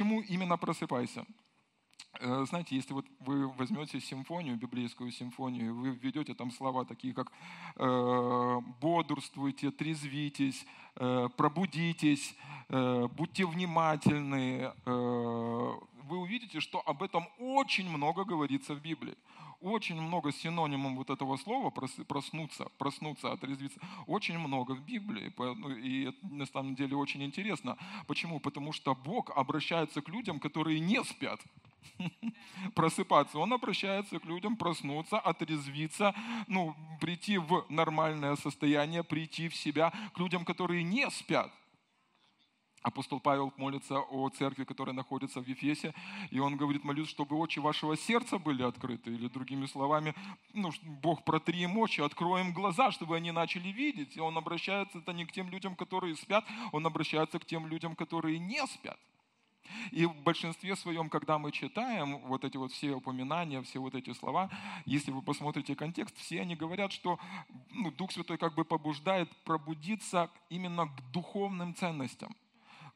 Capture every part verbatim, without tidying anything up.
Почему именно «Просыпайся»? Знаете, если вот вы возьмете симфонию, библейскую симфонию, вы введете там слова такие, как «бодрствуйте», «трезвитесь», «пробудитесь», «будьте внимательны», вы увидите, что об этом очень много говорится в Библии. Очень много синонимов вот этого слова проснуться, проснуться, отрезвиться. Очень много в Библии. И на самом деле очень интересно. Почему? Потому что Бог обращается к людям, которые не спят. Просыпаться. Он обращается к людям проснуться, отрезвиться, ну, прийти в нормальное состояние, прийти в себя к людям, которые не спят. Апостол Павел молится о церкви, которая находится в Ефесе, и он говорит: молюсь, чтобы очи вашего сердца были открыты, или другими словами, ну, Бог, протри им очи, открой им глаза, чтобы они начали видеть. И он обращается это не к тем людям, которые спят, он обращается к тем людям, которые не спят. И в большинстве своем, когда мы читаем вот эти вот все упоминания, все вот эти слова, если вы посмотрите контекст, все они говорят, что ну, Дух Святой как бы побуждает пробудиться именно к духовным ценностям,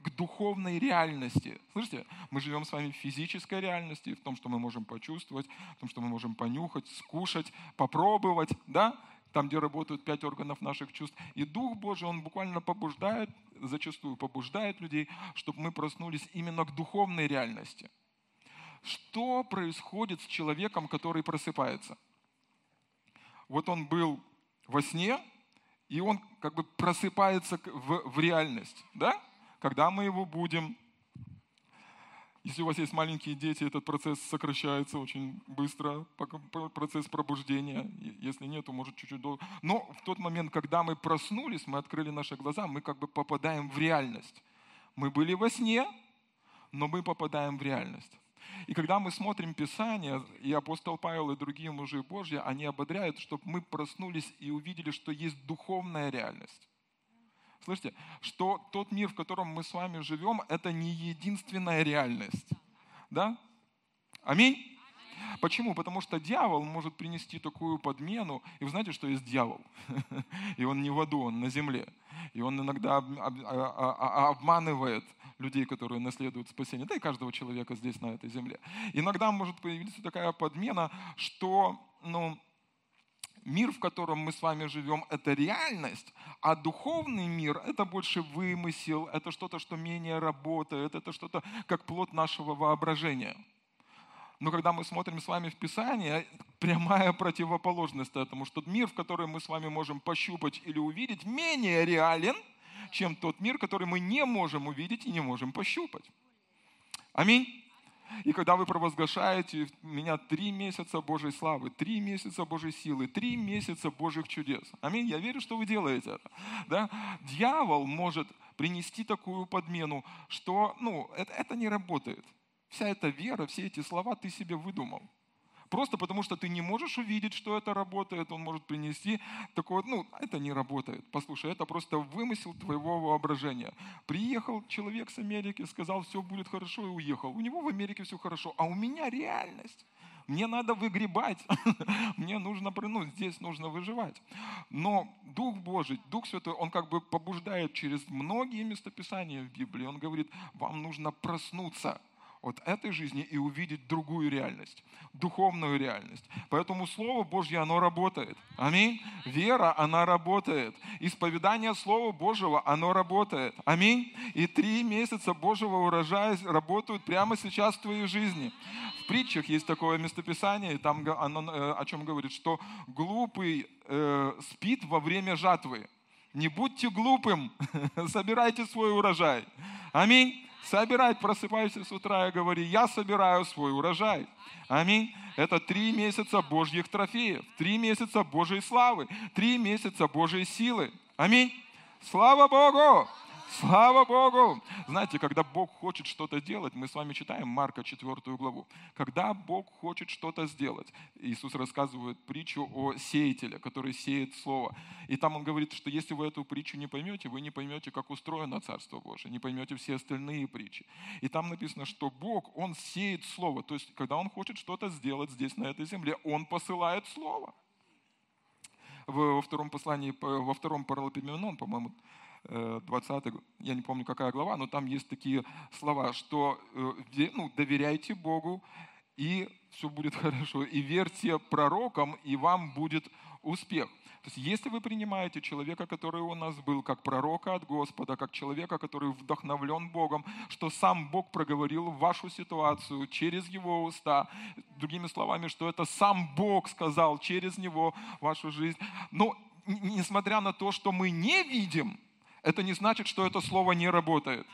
к духовной реальности. Слышите, мы живем с вами в физической реальности, в том, что мы можем почувствовать, в том, что мы можем понюхать, скушать, попробовать, да? Там, где работают пять органов наших чувств. И Дух Божий, Он буквально побуждает, зачастую побуждает людей, чтобы мы проснулись именно к духовной реальности. Что происходит с человеком, который просыпается? Вот он был во сне, и он как бы просыпается в, в реальность, да? Когда мы его будем? Если у вас есть маленькие дети, этот процесс сокращается очень быстро, процесс пробуждения. Если нет, то может чуть-чуть долго. Но в тот момент, когда мы проснулись, мы открыли наши глаза, мы как бы попадаем в реальность. Мы были во сне, но мы попадаем в реальность. И когда мы смотрим Писание, и апостол Павел, и другие мужи Божьи, они ободряют, чтобы мы проснулись и увидели, что есть духовная реальность. Слышите, что тот мир, в котором мы с вами живем, это не единственная реальность. Да? Аминь? Аминь. Почему? Потому что дьявол может принести такую подмену. И вы знаете, что есть дьявол? И он не в аду, он на земле. И он иногда обманывает людей, которые наследуют спасение. Да и каждого человека здесь, на этой земле. Иногда может появиться такая подмена, что... ну, мир, в котором мы с вами живем, это реальность, а духовный мир – это больше вымысел, это что-то, что менее работает, это что-то как плод нашего воображения. Но когда мы смотрим с вами в Писание, прямая противоположность этому, что мир, в который мы с вами можем пощупать или увидеть, менее реален, чем тот мир, который мы не можем увидеть и не можем пощупать. Аминь. И когда вы провозглашаете у меня три месяца Божьей славы, три месяца Божьей силы, три месяца Божьих чудес. Аминь. Я верю, что вы делаете это. Да? Дьявол может принести такую подмену, что ну, это, это не работает. Вся эта вера, все эти слова ты себе выдумал. Просто потому, что ты не можешь увидеть, что это работает, он может принести такое, ну, это не работает. Послушай, это просто вымысел твоего воображения. Приехал человек с Америки, сказал, все будет хорошо, и уехал. У него в Америке все хорошо, а у меня реальность. Мне надо выгребать, мне нужно, ну, здесь нужно выживать. Но Дух Божий, Дух Святой, Он как бы побуждает через многие местописания в Библии. Он говорит, вам нужно проснуться от этой жизни и увидеть другую реальность, духовную реальность. Поэтому Слово Божье, оно работает. Аминь. Вера, она работает. Исповедание Слова Божьего, оно работает. Аминь. И три месяца Божьего урожая работают прямо сейчас в твоей жизни. В притчах есть такое местописание, и там оно о чем говорит, что глупый э, спит во время жатвы. Не будьте глупым, собирайте свой урожай. Аминь. Собирать, просыпайся с утра и говори, я собираю свой урожай. Аминь. Это три месяца Божьих трофеев, три месяца Божьей славы, три месяца Божьей силы. Аминь. Слава Богу! Слава Богу! Знаете, когда Бог хочет что-то делать, мы с вами читаем Марка четвёртую главу. Когда Бог хочет что-то сделать, Иисус рассказывает притчу о сеятеле, который сеет слово. И там Он говорит, что если вы эту притчу не поймете, вы не поймете, как устроено Царство Божие, не поймете все остальные притчи. И там написано, что Бог, Он сеет слово. То есть, когда Он хочет что-то сделать здесь, на этой земле, Он посылает слово. во втором послании, во втором Паралипоменон, по-моему, двадцатая, я не помню, какая глава, но там есть такие слова, что ну, доверяйте Богу, и все будет хорошо, и верьте пророкам, и вам будет успех. То есть, если вы принимаете человека, который у нас был, как пророка от Господа, как человека, который вдохновлен Богом, что сам Бог проговорил вашу ситуацию через его уста, другими словами, что это сам Бог сказал через него вашу жизнь. Но несмотря на то, что мы не видим, это не значит, что это слово не работает.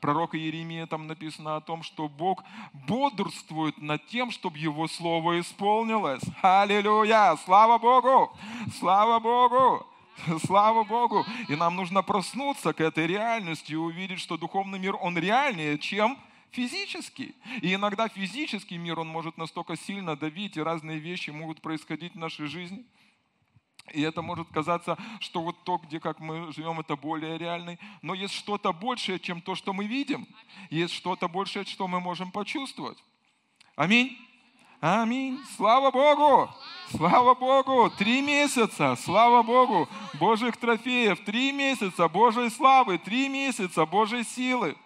Пророка Иеремия там написано о том, что Бог бодрствует над тем, чтобы Его Слово исполнилось. Аллилуйя! Слава Богу! Слава Богу! Слава Богу! И нам нужно проснуться к этой реальности и увидеть, что духовный мир, он реальнее, чем физический. И иногда физический мир, он может настолько сильно давить, и разные вещи могут происходить в нашей жизни. И это может казаться, что вот то, где как мы живем, это более реальный. Но есть что-то большее, чем то, что мы видим. Есть что-то большее, что мы можем почувствовать. Аминь. Аминь. Слава Богу. Слава Богу. Три месяца. Слава Богу. Божьих трофеев. Три месяца Божьей славы. Три месяца Божьей силы.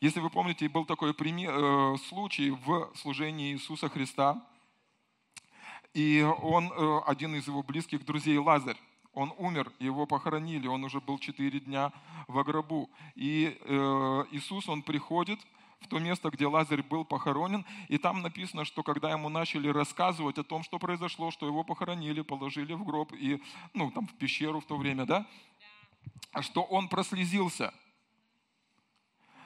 Если вы помните, был такой пример, э, случай в служении Иисуса Христа. И он, один из его близких друзей, Лазарь, он умер, его похоронили, он уже был четыре дня в гробу. И Иисус, он приходит в то место, где Лазарь был похоронен, и там написано, что когда ему начали рассказывать о том, что произошло, что его похоронили, положили в гроб, и, ну, там в пещеру в то время, да, что он прослезился.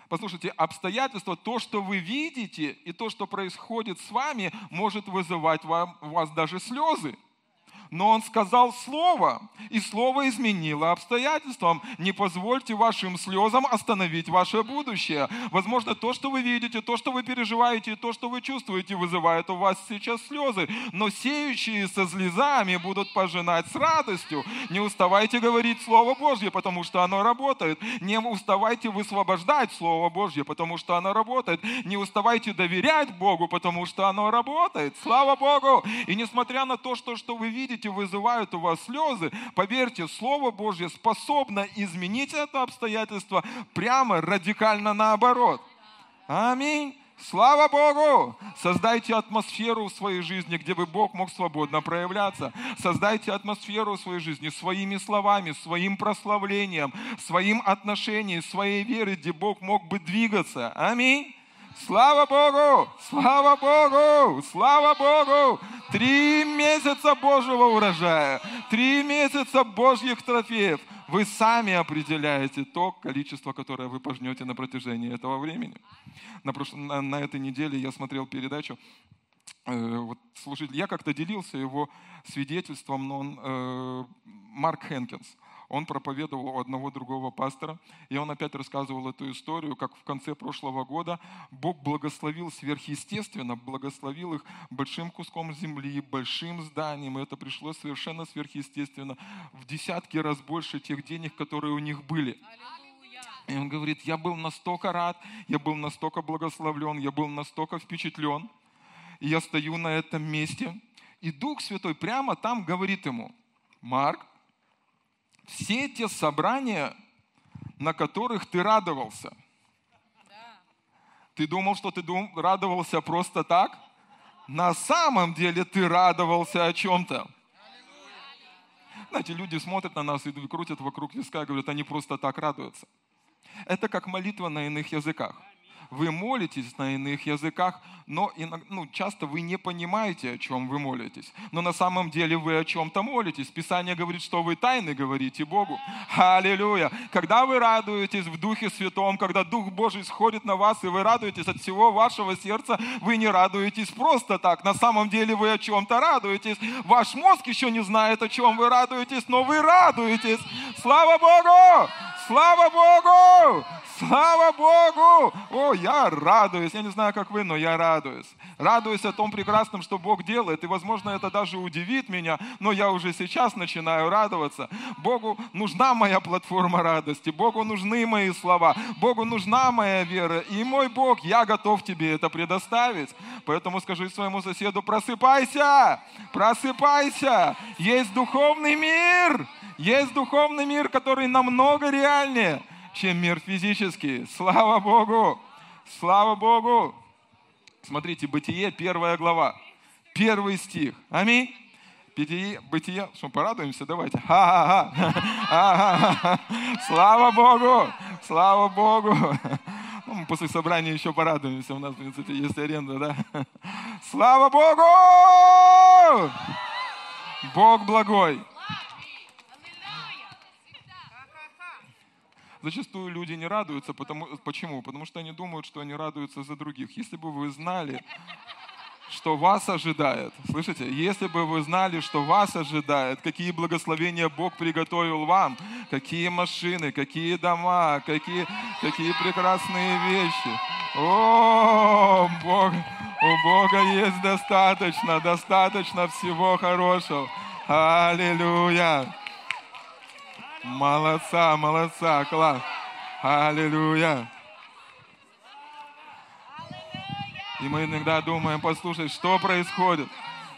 Послушайте, обстоятельства, то, что вы видите, и то, что происходит с вами, может вызывать вам, у вас даже слезы. Но он сказал слово, и слово изменило обстоятельствам. Не позвольте вашим слезам остановить ваше будущее. Возможно, то, что вы видите, то, что вы переживаете, то, что вы чувствуете, вызывает у вас сейчас слезы. Но сеющие со слезами будут пожинать с радостью. Не уставайте говорить Слово Божье, потому что оно работает. Не уставайте высвобождать Слово Божье, потому что оно работает. Не уставайте доверять Богу, потому что оно работает. Слава Богу! И несмотря на то, что, что вы видите, вызывают у вас слезы, поверьте, Слово Божье способно изменить это обстоятельство прямо радикально наоборот. Аминь. Слава Богу! Создайте атмосферу в своей жизни, где бы Бог мог свободно проявляться. Создайте атмосферу в своей жизни своими словами, своим прославлением, своим отношением, своей верой, где Бог мог бы двигаться. Аминь. Слава Богу! Слава Богу! Слава Богу! Три месяца Божьего урожая, три месяца Божьих трофеев. Вы сами определяете то количество, которое вы пожнете на протяжении этого времени. На, прошлой, на, на этой неделе я смотрел передачу. Э, вот, слушатель, я как-то делился его свидетельством, но он, э, Марк Хэнкинс. Он проповедовал у одного другого пастора, и он опять рассказывал эту историю, как в конце прошлого года Бог благословил сверхъестественно, благословил их большим куском земли, большим зданием, и это пришло совершенно сверхъестественно, в десятки раз больше тех денег, которые у них были. И он говорит, я был настолько рад, я был настолько благословлен, я был настолько впечатлен, и я стою на этом месте, и Дух Святой прямо там говорит ему, Марк, все те собрания, на которых ты радовался. Да. Ты думал, что ты дум... радовался просто так? На самом деле ты радовался о чем-то. Знаете, люди смотрят на нас и крутят вокруг виска и говорят, они просто так радуются. Это как молитва на иных языках. Вы молитесь на иных языках, но ну, часто вы не понимаете, о чем вы молитесь. Но на самом деле вы о чем-то молитесь. Писание говорит, что вы тайны говорите Богу. Аллилуйя! Когда вы радуетесь в Духе Святом, когда Дух Божий сходит на вас, и вы радуетесь от всего вашего сердца, вы не радуетесь просто так. На самом деле вы о чем-то радуетесь. Ваш мозг еще не знает, о чем вы радуетесь, но вы радуетесь. Слава Богу! Слава Богу! Слава Богу! О, я радуюсь. Я не знаю, как вы, но я радуюсь. Радуюсь о том прекрасном, что Бог делает. И, возможно, это даже удивит меня, но я уже сейчас начинаю радоваться. Богу нужна моя платформа радости. Богу нужны мои слова. Богу нужна моя вера. И мой Бог, я готов тебе это предоставить. Поэтому скажи своему соседу: просыпайся! Просыпайся! Есть духовный мир! Есть духовный мир, который намного реальнее, чем мир физический. Слава Богу! Слава Богу! Смотрите, Бытие, первая глава, первый стих. Аминь. Бытие, Бытие. Что, порадуемся? Давайте. Ха-ха-ха. Слава Богу! Слава Богу! Ну, мы после собрания еще порадуемся. У нас, в принципе, есть аренда, да? Слава Богу! Бог благой. Зачастую люди не радуются. Потому, почему? Потому что они думают, что они радуются за других. Если бы вы знали, что вас ожидает, слышите? Если бы вы знали, что вас ожидает, какие благословения Бог приготовил вам, какие машины, какие дома, какие, какие прекрасные вещи. О, Бог, у Бога есть достаточно, достаточно всего хорошего. Аллилуйя! Молодца, молодца, класс. Аллилуйя. И мы иногда думаем: послушай, что происходит?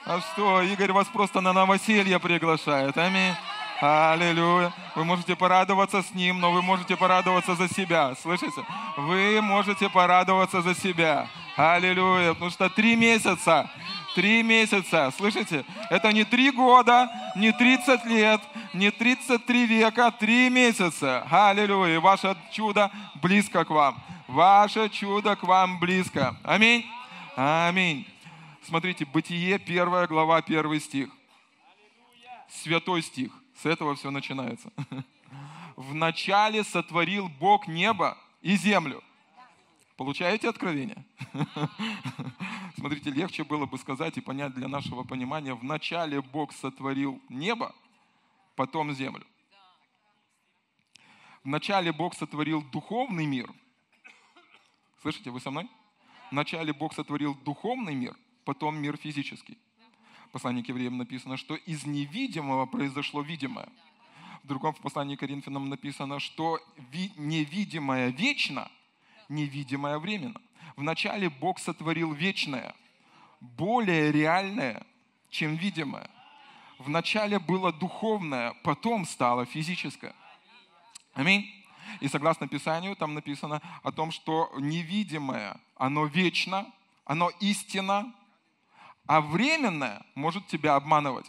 А что, Игорь вас просто на новоселье приглашает. Аминь. Аллилуйя. Вы можете порадоваться с ним, но вы можете порадоваться за себя. Слышите? Вы можете порадоваться за себя. Аллилуйя. Потому что три месяца. Три месяца, слышите? Это не три года, не тридцать лет, не тридцать три века, три месяца. Аллилуйя. Ваше чудо близко к вам. Ваше чудо к вам близко. Аминь. Аминь. Смотрите, Бытие, первая глава, первый стих. Святой стих. С этого все начинается. Вначале сотворил Бог небо и землю. Получаете откровение? Смотрите, легче было бы сказать и понять для нашего понимания: вначале Бог сотворил небо, потом землю. Вначале Бог сотворил духовный мир. Слышите, вы со мной? Вначале Бог сотворил духовный мир, потом мир физический. В послании к Евреям написано, что из невидимого произошло видимое. В другом, в послании к Коринфянам написано, что невидимое вечно, невидимое временно. Вначале Бог сотворил вечное, более реальное, чем видимое. Вначале было духовное, потом стало физическое. Аминь. И согласно Писанию, там написано о том, что невидимое, оно вечно, оно истинно, а временное может тебя обманывать.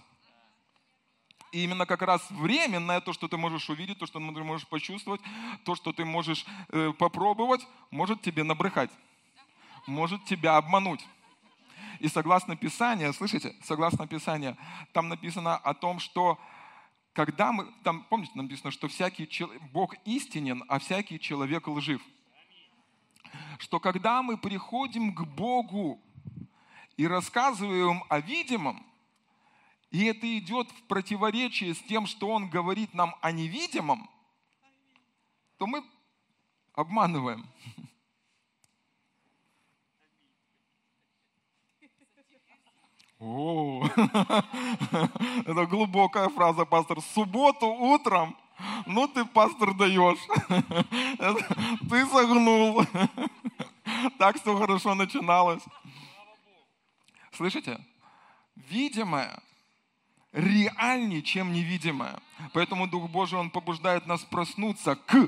И именно как раз временное, то, что ты можешь увидеть, то, что ты можешь почувствовать, то, что ты можешь э, попробовать, может тебе набрехать, может тебя обмануть. И согласно Писанию, слышите, согласно Писанию, там написано о том, что когда мы, там, помните, написано, что всякий Бог истинен, а всякий человек лжив. Что когда мы приходим к Богу и рассказываем о видимом, и это идет в противоречии с тем, что Он говорит нам о невидимом, то мы обманываем. О, это глубокая фраза, пастор. В субботу утром, ну ты, пастор, даешь. Ты согнул. Так все хорошо начиналось. Слышите? Видимое реальнее, чем невидимое. Поэтому Дух Божий, Он побуждает нас проснуться к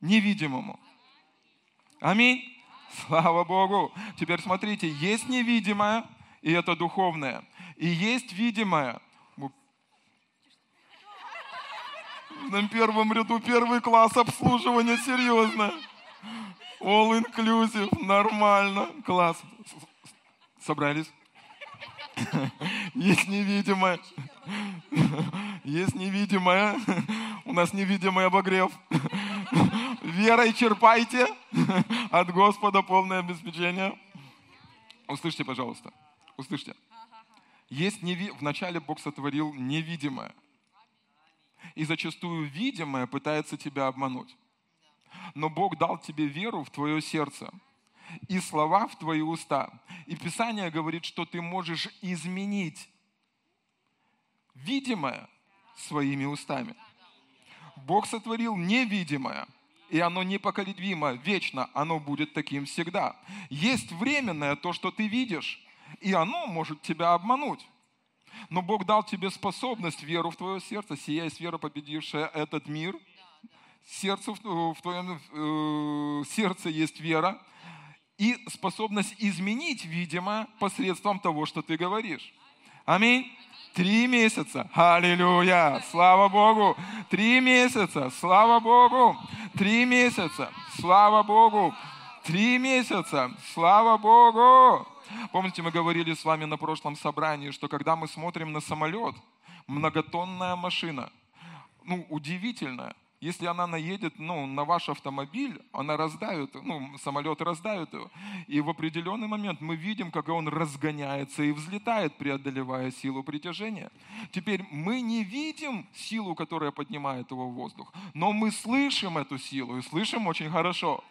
невидимому. Аминь. Слава Богу. Теперь смотрите, есть невидимое, и это духовное. И есть видимое. На первом ряду первый класс обслуживания, серьезно. All inclusive, нормально. Класс. Собрались? Есть невидимое. Есть невидимое. У нас невидимый обогрев. Верой черпайте. От Господа полное обеспечение. Услышьте, пожалуйста. Услышьте. Есть неви... Вначале Бог сотворил невидимое. и зачастую видимое пытается тебя обмануть. Но Бог дал тебе веру в твое сердце и слова в твои уста. И Писание говорит, что ты можешь изменить видимое своими устами. Бог сотворил невидимое, и оно непоколебимо, вечно, оно будет таким всегда. Есть временное то, что ты видишь, и оно может тебя обмануть. Но Бог дал тебе способность, веру в твое сердце, сия есть вера, победившая этот мир. Сердце, в твоем э, сердце есть вера и способность изменить, видимо, посредством того, что ты говоришь. Аминь. Три месяца. Аллилуйя. Слава Богу. Три месяца. Слава Богу. Три месяца. Слава Богу. Три месяца. Слава Богу. Помните, мы говорили с вами на прошлом собрании, что когда мы смотрим на самолет, многотонная машина, ну, удивительная. Если она наедет, ну, на ваш автомобиль, она раздавит, ну, самолет раздавит его. И в определенный момент мы видим, как он разгоняется и взлетает, преодолевая силу притяжения. Теперь мы не видим силу, которая поднимает его в воздух, но мы слышим эту силу и слышим очень хорошо.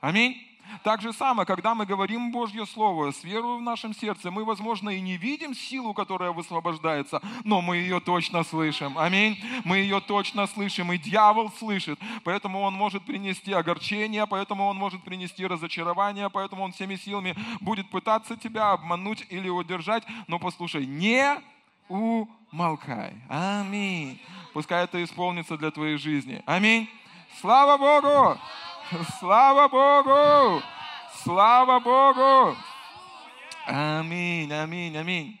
Аминь. Так же самое, когда мы говорим Божье Слово с верой в нашем сердце, мы, возможно, и не видим силу, которая высвобождается, но мы ее точно слышим. Аминь. Мы ее точно слышим, и дьявол слышит. Поэтому он может принести огорчение, поэтому он может принести разочарование, поэтому он всеми силами будет пытаться тебя обмануть или удержать. Но послушай, не умолкай. Аминь. Пускай это исполнится для твоей жизни. Аминь. Слава Богу! Слава Богу! Слава Богу! Аминь, аминь, аминь.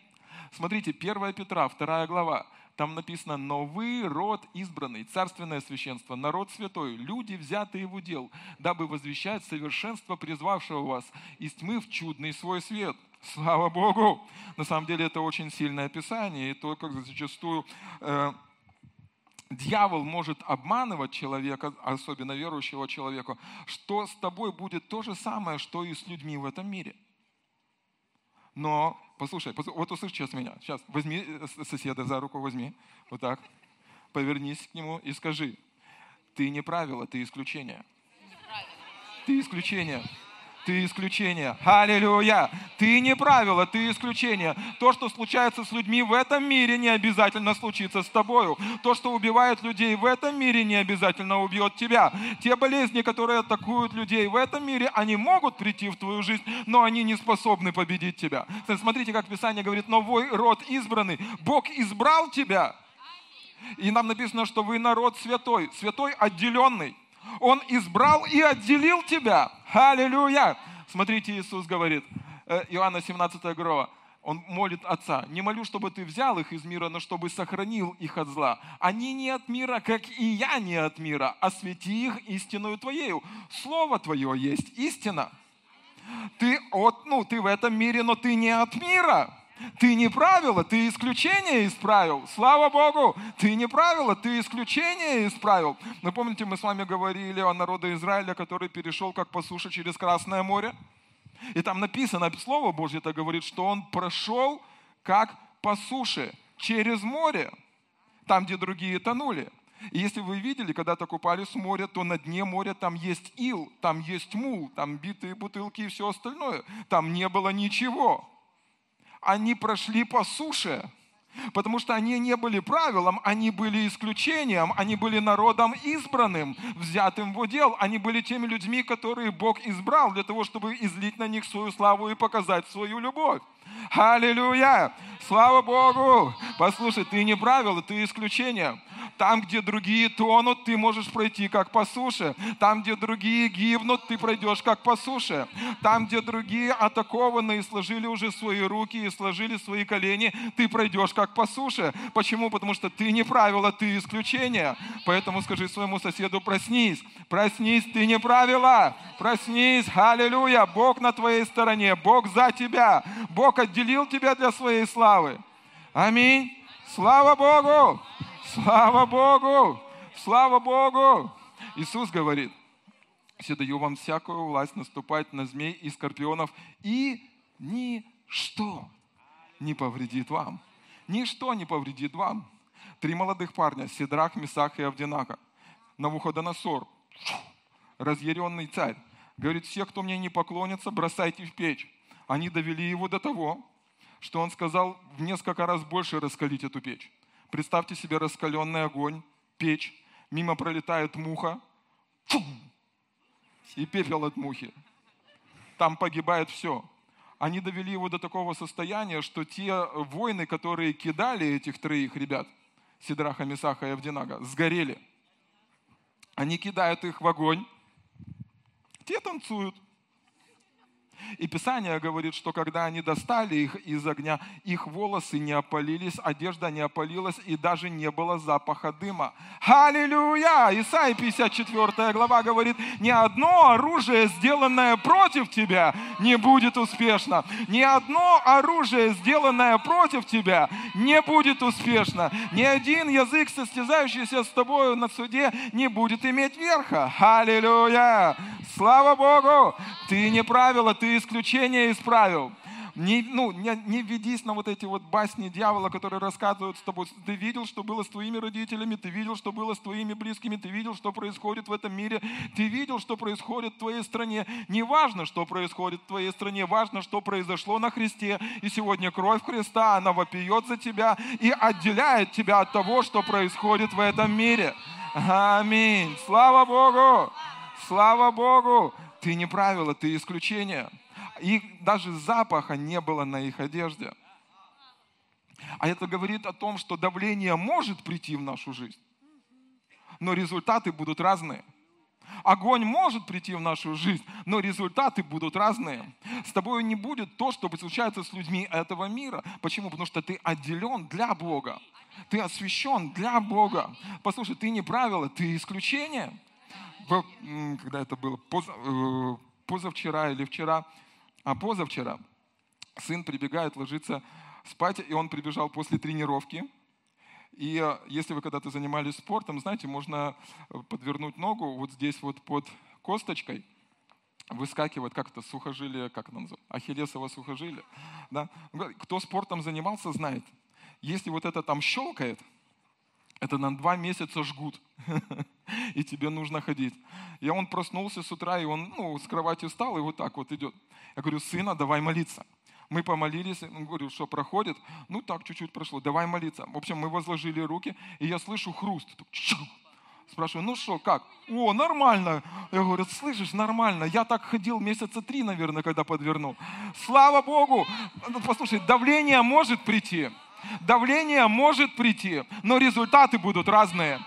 Смотрите, первое Петра, вторая глава. Там написано: «Но вы род избранный, царственное священство, народ святой, люди, взятые в удел, дабы возвещать совершенство призвавшего вас из тьмы в чудный свой свет». Слава Богу! На самом деле это очень сильное Писание, и то, как зачастую... Э, Дьявол может обманывать человека, особенно верующего человека, что с тобой будет то же самое, что и с людьми в этом мире. Но, послушай, вот услышь сейчас меня. Сейчас возьми соседа за руку, возьми, вот так, повернись к нему и скажи: ты не правило, ты исключение. Ты исключение. Ты исключение. Аллилуйя. Ты не правило, ты исключение. То, что случается с людьми в этом мире, не обязательно случится с тобою. То, что убивает людей в этом мире, не обязательно убьет тебя. Те болезни, которые атакуют людей в этом мире, они могут прийти в твою жизнь, но они не способны победить тебя. Смотрите, как Писание говорит: но вы род избранный. Бог избрал тебя. И нам написано, что вы народ святой. Святой отделенный. Он избрал и отделил тебя. Аллилуйя! Смотрите, Иисус говорит, Иоанна семнадцатая глава, Он молит Отца: «Не молю, чтобы ты взял их из мира, но чтобы сохранил их от зла. Они не от мира, как и я не от мира. Освети их истиною Твоею». Слово Твое есть истина. Ты, от, ну, ты в этом мире, но ты не от мира. Ты не правило, ты исключение исправил. Слава Богу! Ты не правило, ты исключение исправил. Вы помните, мы с вами говорили о народе Израиля, который перешел как по суше через Красное море? И там написано, Слово Божье так говорит, что он прошел как по суше через море, там, где другие тонули. И если вы видели, когда-то купались в море, то на дне моря там есть ил, там есть мул, там битые бутылки и все остальное. Там не было ничего. Они прошли по суше, потому что они не были правилом, они были исключением, они были народом избранным, взятым в удел, они были теми людьми, которые Бог избрал для того, чтобы излить на них свою славу и показать свою любовь. Аллилуйя! Слава Богу! Послушай, ты не правило, ты исключение. Там, где другие тонут, ты можешь пройти как по суше. Там, где другие гибнут, ты пройдешь как по суше. Там, где другие атакованы и сложили уже свои руки и сложили свои колени, ты пройдешь как по суше. Почему? Потому что ты не правило, ты исключение. Поэтому скажи своему соседу: проснись. Проснись, ты не правило. Проснись. Аллилуйя! Бог на твоей стороне. Бог за тебя. Бог отделил тебя для своей славы. Аминь. Слава Богу! Слава Богу! Слава Богу! Иисус говорит: «Се даю вам всякую власть наступать на змей и скорпионов, и ничто не повредит вам». Ничто не повредит вам. Три молодых парня, Сидрах, Месах и Авдинаха. Навуходоносор, разъяренный царь, говорит: все, кто мне не поклонится, бросайте в печь. Они довели его до того, что он сказал: в несколько раз больше раскалить эту печь. Представьте себе раскаленный огонь, печь, мимо пролетает муха, и пепел от мухи. Там погибает все. Они довели его до такого состояния, что те воины, которые кидали этих троих ребят, Сидраха, Месаха и Авдинага, сгорели. Они кидают их в огонь, те танцуют. И Писание говорит, что когда они достали их из огня, их волосы не опалились, одежда не опалилась и даже не было запаха дыма. Аллилуйя! Исаия пятьдесят четвёртая глава говорит: ни одно оружие, сделанное против тебя, не будет успешно. Ни одно оружие, сделанное против тебя, не будет успешно. Ни один язык, состязающийся с тобою на суде, не будет иметь верха. Аллилуйя! Слава Богу! Ты не правило, ты исключение исправил. Не, ну, не, не ведись на вот эти вот басни дьявола, которые рассказывают с тобой. Ты видел, что было с твоими родителями, ты видел, что было с твоими близкими, ты видел, что происходит в этом мире, ты видел, что происходит в твоей стране. Не важно, что происходит в твоей стране, важно, что произошло на Христе. И сегодня кровь Христа, она вопиет за тебя и отделяет тебя от того, что происходит в этом мире. Аминь. Слава Богу! Слава Богу! Ты не правило, ты исключение. И даже запаха не было на их одежде. А это говорит о том, что давление может прийти в нашу жизнь, но результаты будут разные. Огонь может прийти в нашу жизнь, но результаты будут разные. С тобой не будет то, что случается с людьми этого мира. Почему? Потому что ты отделен для Бога. Ты освящен для Бога. Послушай, ты не правило, ты исключение. Когда это было? Позавчера или вчера? А позавчера сын прибегает, ложится спать, и он прибежал после тренировки. И если вы когда-то занимались спортом, знаете, можно подвернуть ногу вот здесь вот под косточкой, выскакивает как-то сухожилие, как оно называется, ахиллесово сухожилие. Да? Кто спортом занимался, знает. Если вот это там щелкает, это на два месяца жгут, и тебе нужно ходить. И он проснулся с утра, и он ну, с кровати встал, и вот так вот идет. Я говорю: сына, давай молиться. Мы помолились, я говорю: что проходит? Ну так, чуть-чуть прошло, давай молиться. В общем, мы возложили руки, и я слышу хруст. Спрашиваю: ну что, как? О, нормально. Я говорю: слышишь, нормально. Я так ходил месяца три, наверное, когда подвернул. Слава Богу! Послушай, давление может прийти. Давление может прийти, но результаты будут разные.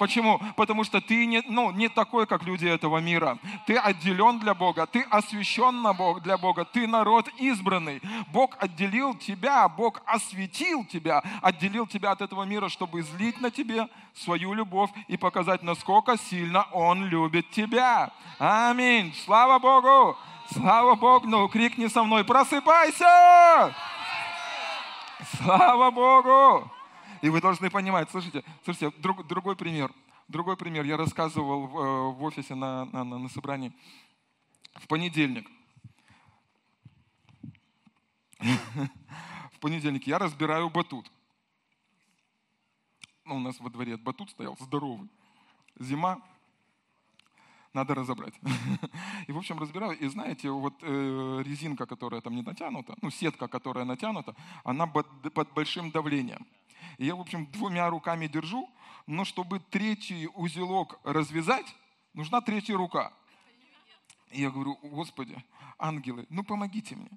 Почему? Потому что ты не, ну, не такой, как люди этого мира. Ты отделен для Бога, ты освящен для Бога, ты народ избранный. Бог отделил тебя, Бог осветил тебя, отделил тебя от этого мира, чтобы излить на тебе свою любовь и показать, насколько сильно Он любит тебя. Аминь. Слава Богу! Слава Богу! Ну, крикни со мной: просыпайся! Слава Богу! И вы должны понимать, слышите, слушайте, друг, другой пример, другой пример. Я рассказывал в, в офисе на, на, на собрании в понедельник. В понедельник я разбираю батут. Ну, у нас во дворе батут стоял здоровый. Зима, надо разобрать. И, в общем, разбираю. И, знаете, вот э, резинка, которая там не натянута, ну, сетка, которая натянута, она под, под большим давлением. И я, в общем, двумя руками держу, но чтобы третий узелок развязать, нужна третья рука. И я говорю: Господи, ангелы, ну, помогите мне.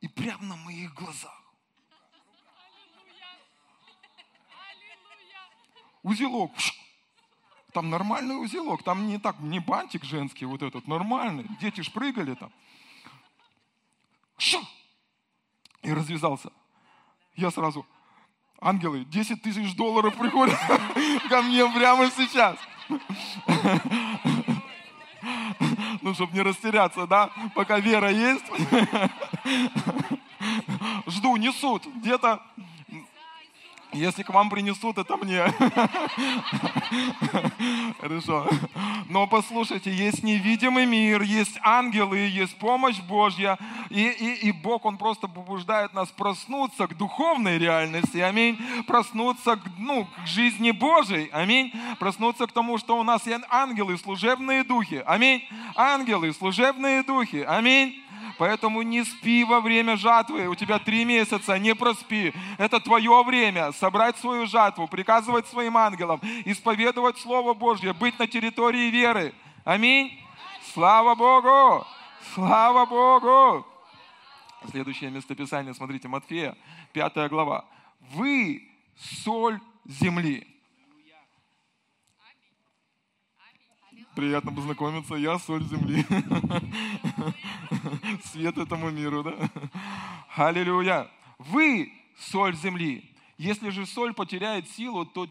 И прямо на моих глазах. Узелок. Там нормальный узелок, там не так, не бантик женский вот этот, нормальный. Дети ж прыгали там. Шу! И развязался. Я сразу: ангелы, десять тысяч долларов приходят ко мне прямо сейчас. Ну, чтобы не растеряться, да? Пока вера есть. Жду, несут. Где-то Если к вам принесут, это мне. Хорошо. Но послушайте, есть невидимый мир, есть ангелы, есть помощь Божья. И, и, и Бог, Он просто побуждает нас проснуться к духовной реальности. Аминь. Проснуться к, ну, к жизни Божьей. Аминь. Проснуться к тому, что у нас есть ангелы, служебные духи. Аминь. Ангелы, служебные духи. Аминь. Поэтому не спи во время жатвы. У тебя три месяца, не проспи. Это твое время собрать свою жатву, приказывать своим ангелам, исповедовать Слово Божье, быть на территории веры. Аминь. Слава Богу! Слава Богу! Следующее местописание, смотрите, Матфея, пятая глава. Вы соль земли. Приятно познакомиться, я соль земли. Свет этому миру, да? Аллилуйя. Вы соль земли. Если же соль потеряет силу, то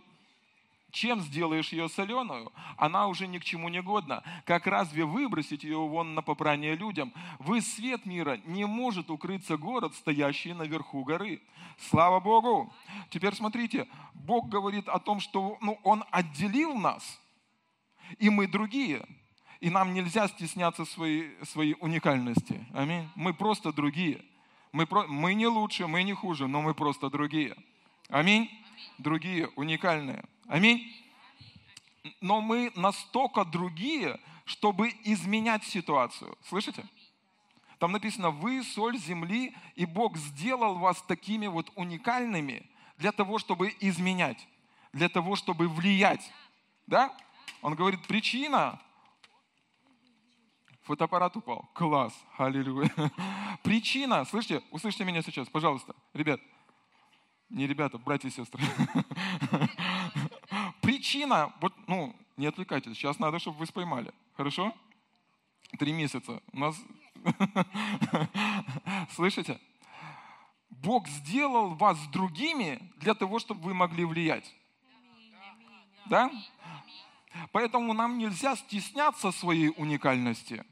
чем сделаешь ее соленую? Она уже ни к чему не годна. Как разве выбросить ее вон на попрание людям? Вы свет мира, не может укрыться город, стоящий наверху горы. Слава Богу. Теперь смотрите, Бог говорит о том, что ну, Он отделил нас. И мы другие, и нам нельзя стесняться своей, своей уникальности. Аминь. Мы просто другие. Мы, про... мы не лучше, мы не хуже, но мы просто другие. Аминь. Другие, уникальные. Аминь. Но мы настолько другие, чтобы изменять ситуацию. Слышите? Там написано, вы соль земли, и Бог сделал вас такими вот уникальными для того, чтобы изменять, для того, чтобы влиять. Да? Он говорит, причина, фотоаппарат упал, класс, аллилуйя. Причина, слышите, услышьте меня сейчас, пожалуйста, ребят, не ребята, братья и сестры. Причина, вот, ну, не отвлекайтесь, сейчас надо, чтобы вы споймали, хорошо? Три месяца, у нас, слышите? Бог сделал вас другими для того, чтобы вы могли влиять. Да? Поэтому нам нельзя стесняться своей уникальности.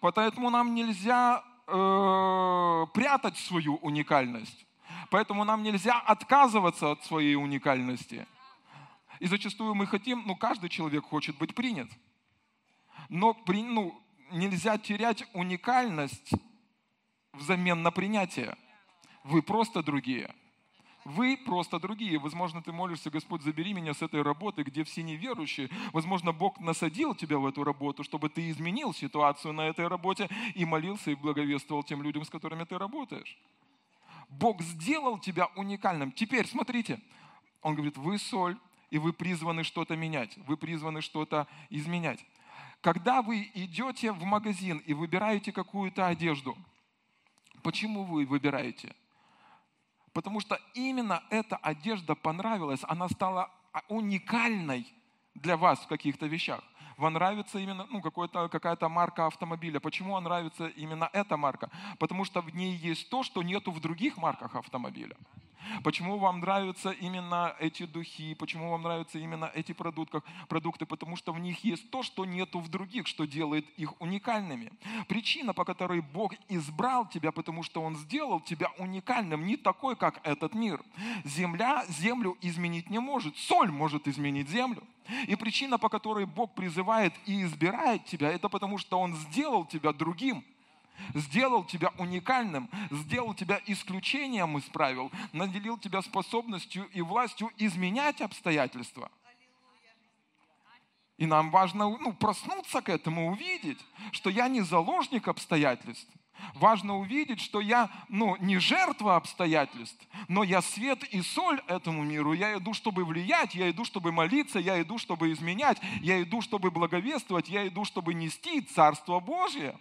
Поэтому нам нельзя э, прятать свою уникальность. Поэтому нам нельзя отказываться от своей уникальности. И зачастую мы хотим, ну, каждый человек хочет быть принят. Но при, ну, нельзя терять уникальность взамен на принятие. Вы просто другие. Вы просто другие. Возможно, ты молишься, Господь, забери меня с этой работы, где все неверующие. Возможно, Бог насадил тебя в эту работу, чтобы ты изменил ситуацию на этой работе и молился и благовествовал тем людям, с которыми ты работаешь. Бог сделал тебя уникальным. Теперь, смотрите, Он говорит, вы соль, и вы призваны что-то менять, вы призваны что-то изменять. Когда вы идете в магазин и выбираете какую-то одежду, почему вы выбираете? Потому что именно эта одежда понравилась, она стала уникальной для вас в каких-то вещах. Вам нравится именно ну, какая-то марка автомобиля. Почему вам нравится именно эта марка? Потому что в ней есть то, что нету в других марках автомобиля. Почему вам нравятся именно эти духи? Почему вам нравятся именно эти продукты? Потому что в них есть то, что нету в других, что делает их уникальными. Причина, по которой Бог избрал тебя, потому что Он сделал тебя уникальным, не такой, как этот мир. Земля землю изменить не может. Соль может изменить землю. И причина, по которой Бог призывает и избирает тебя, это потому что Он сделал тебя другим. Сделал тебя уникальным, сделал тебя исключением, исправил, наделил тебя способностью и властью изменять обстоятельства. И нам важно ну, проснуться к этому, увидеть, что я не заложник обстоятельств. Важно увидеть, что я ну, не жертва обстоятельств, но я свет и соль этому миру. Я иду, чтобы влиять, я иду, чтобы молиться, я иду, чтобы изменять, я иду, чтобы благовествовать, я иду, чтобы нести Царство Божие.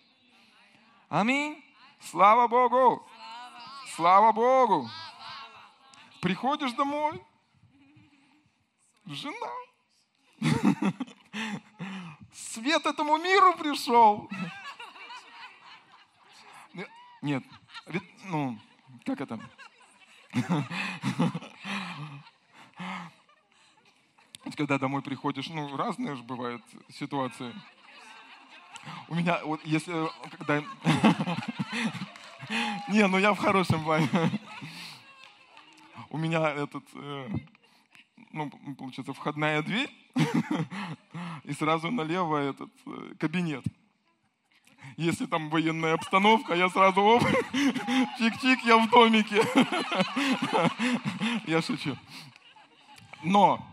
Аминь. Слава Богу. Слава Богу. Приходишь домой. Жена. Свет этому миру пришел. Нет. Ну, как это? Когда домой приходишь, ну, разные же бывают ситуации. У меня, вот, если, когда... Не, ну я в хорошем плане. у меня этот, э, ну, получается, входная дверь, и сразу налево этот э, кабинет. Если там военная обстановка, я сразу, оп, чик-чик, я в домике. Я шучу. Но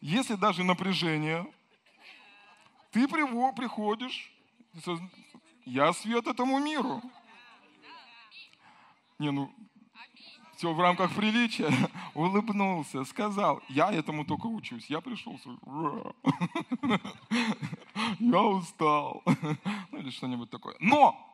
если даже напряжение, ты приходишь, я свет этому миру. Не, ну, все в рамках приличия. Улыбнулся, сказал, я этому только учусь. Я пришел, я устал. Ну или что-нибудь такое. Но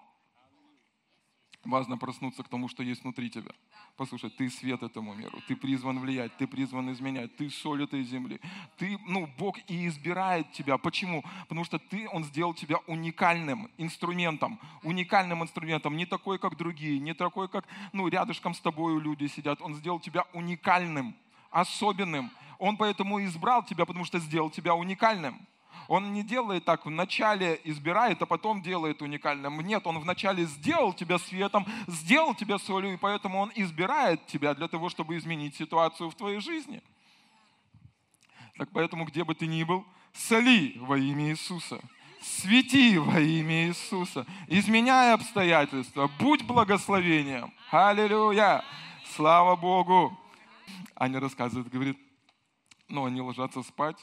важно проснуться к тому, что есть внутри тебя. Послушай, ты свет этому миру, ты призван влиять, ты призван изменять, ты соль этой земли. Ты, ну, Бог и избирает тебя. Почему? Потому что ты, Он сделал тебя уникальным инструментом. Уникальным инструментом, не такой, как другие, не такой, как, ну, рядышком с тобою люди сидят. Он сделал тебя уникальным, особенным. Он поэтому избрал тебя, потому что сделал тебя уникальным. Он не делает так, вначале избирает, а потом делает уникальным. Нет, Он вначале сделал тебя светом, сделал тебя солью, и поэтому Он избирает тебя для того, чтобы изменить ситуацию в твоей жизни. Так поэтому, где бы ты ни был, соли во имя Иисуса, свети во имя Иисуса, изменяй обстоятельства, будь благословением. Аллилуйя! Слава Богу! Аня рассказывает, говорит, ну, они ложатся спать,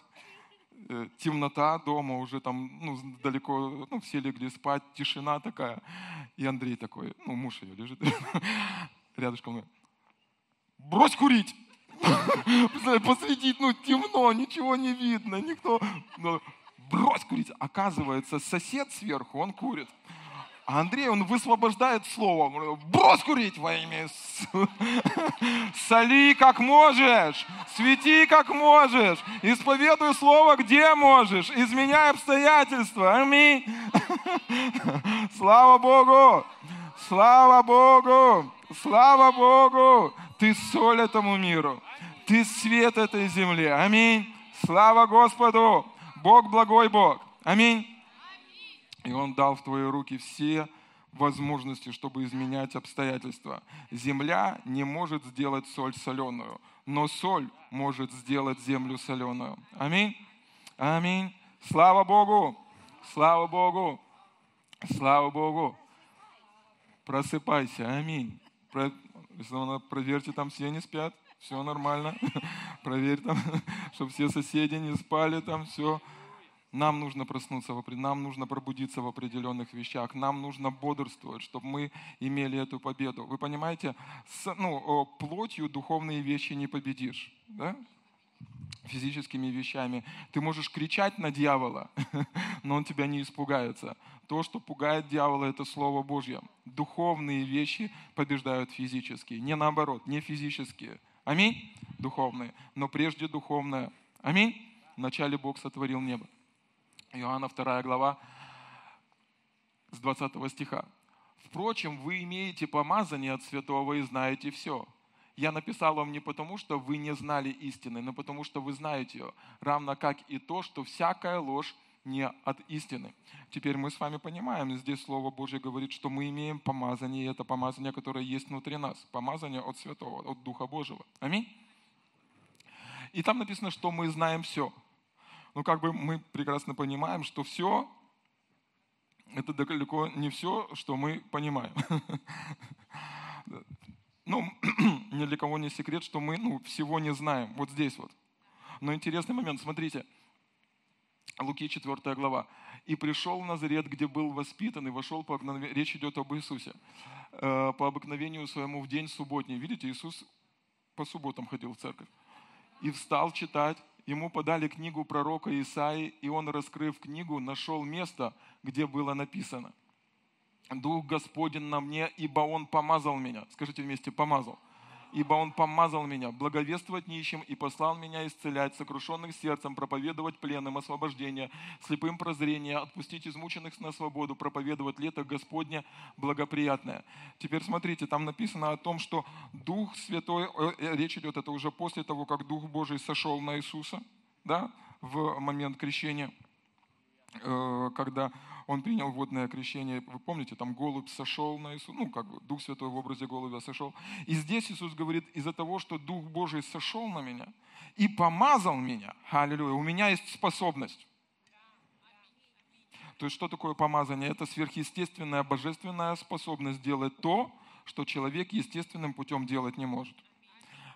темнота дома, уже там, ну, далеко, ну, все легли спать, тишина такая. И Андрей такой, ну, муж ее лежит рядышком. Брось курить! Посреди, ну, темно, ничего не видно, никто. Брось курить! Оказывается, сосед сверху, он курит. А Андрей, он высвобождает слово. Брось курить во имя Иисуса. Соли как можешь, свети как можешь, исповедуй слово где можешь, изменяй обстоятельства. Аминь. Слава Богу, слава Богу, слава Богу. Ты соль этому миру, ты свет этой земле. Аминь. Слава Господу. Бог благой Бог. Аминь. И Он дал в твои руки все возможности, чтобы изменять обстоятельства. Земля не может сделать соль соленую, но соль может сделать землю соленую. Аминь. Аминь. Слава Богу. Слава Богу. Слава Богу. Просыпайся. Аминь. Про... Проверьте, там все не спят. Все нормально. Проверь там, чтобы все соседи не спали там, все. Нам нужно проснуться, нам нужно пробудиться в определенных вещах, нам нужно бодрствовать, чтобы мы имели эту победу. Вы понимаете, с, ну, плотью духовные вещи не победишь, да? Физическими вещами. Ты можешь кричать на дьявола, но он тебя не испугается. То, что пугает дьявола, это Слово Божье. Духовные вещи побеждают физические, не наоборот, не физические. Аминь? Духовные, но прежде духовное. Аминь? Вначале Бог сотворил небо. Иоанна вторая глава с двадцатого стиха. «Впрочем, вы имеете помазание от святого и знаете все. Я написал вам не потому, что вы не знали истины, но потому, что вы знаете ее, равно как и то, что всякая ложь не от истины». Теперь мы с вами понимаем, здесь Слово Божье говорит, что мы имеем помазание, и это помазание, которое есть внутри нас. Помазание от святого, от Духа Божьего. Аминь. И там написано, что мы знаем все. Ну, как бы мы прекрасно понимаем, что все, это далеко не все, что мы понимаем. Ну, ни для кого не секрет, что мы, ну, всего не знаем. Вот здесь вот. Но интересный момент, смотрите. Луки четвёртая глава. «И пришел в Назарет, где был воспитан, и вошел по обыкновению». Речь идет об Иисусе. «По обыкновению своему в день субботний». Видите, Иисус по субботам ходил в церковь. «И встал читать. Ему подали книгу пророка Исаии, и он, раскрыв книгу, нашел место, где было написано: «Дух Господень на мне, ибо Он помазал меня». Скажите вместе, помазал. «Ибо Он помазал меня, благовествовать нищим, и послал меня исцелять, сокрушенных сердцем, проповедовать пленным освобождение, слепым прозрение, отпустить измученных на свободу, проповедовать лето Господне благоприятное». Теперь смотрите, там написано о том, что Дух Святой, речь идет, это уже после того, как Дух Божий сошел на Иисуса, да, в момент крещения, когда он принял водное крещение. Вы помните, там голубь сошел на Иисуса, ну, как бы Дух Святой в образе голубя сошел. И здесь Иисус говорит, из-за того, что Дух Божий сошел на меня и помазал меня, аллилуйя, у меня есть способность. То есть что такое помазание? Это сверхъестественная, божественная способность делать то, что человек естественным путем делать не может.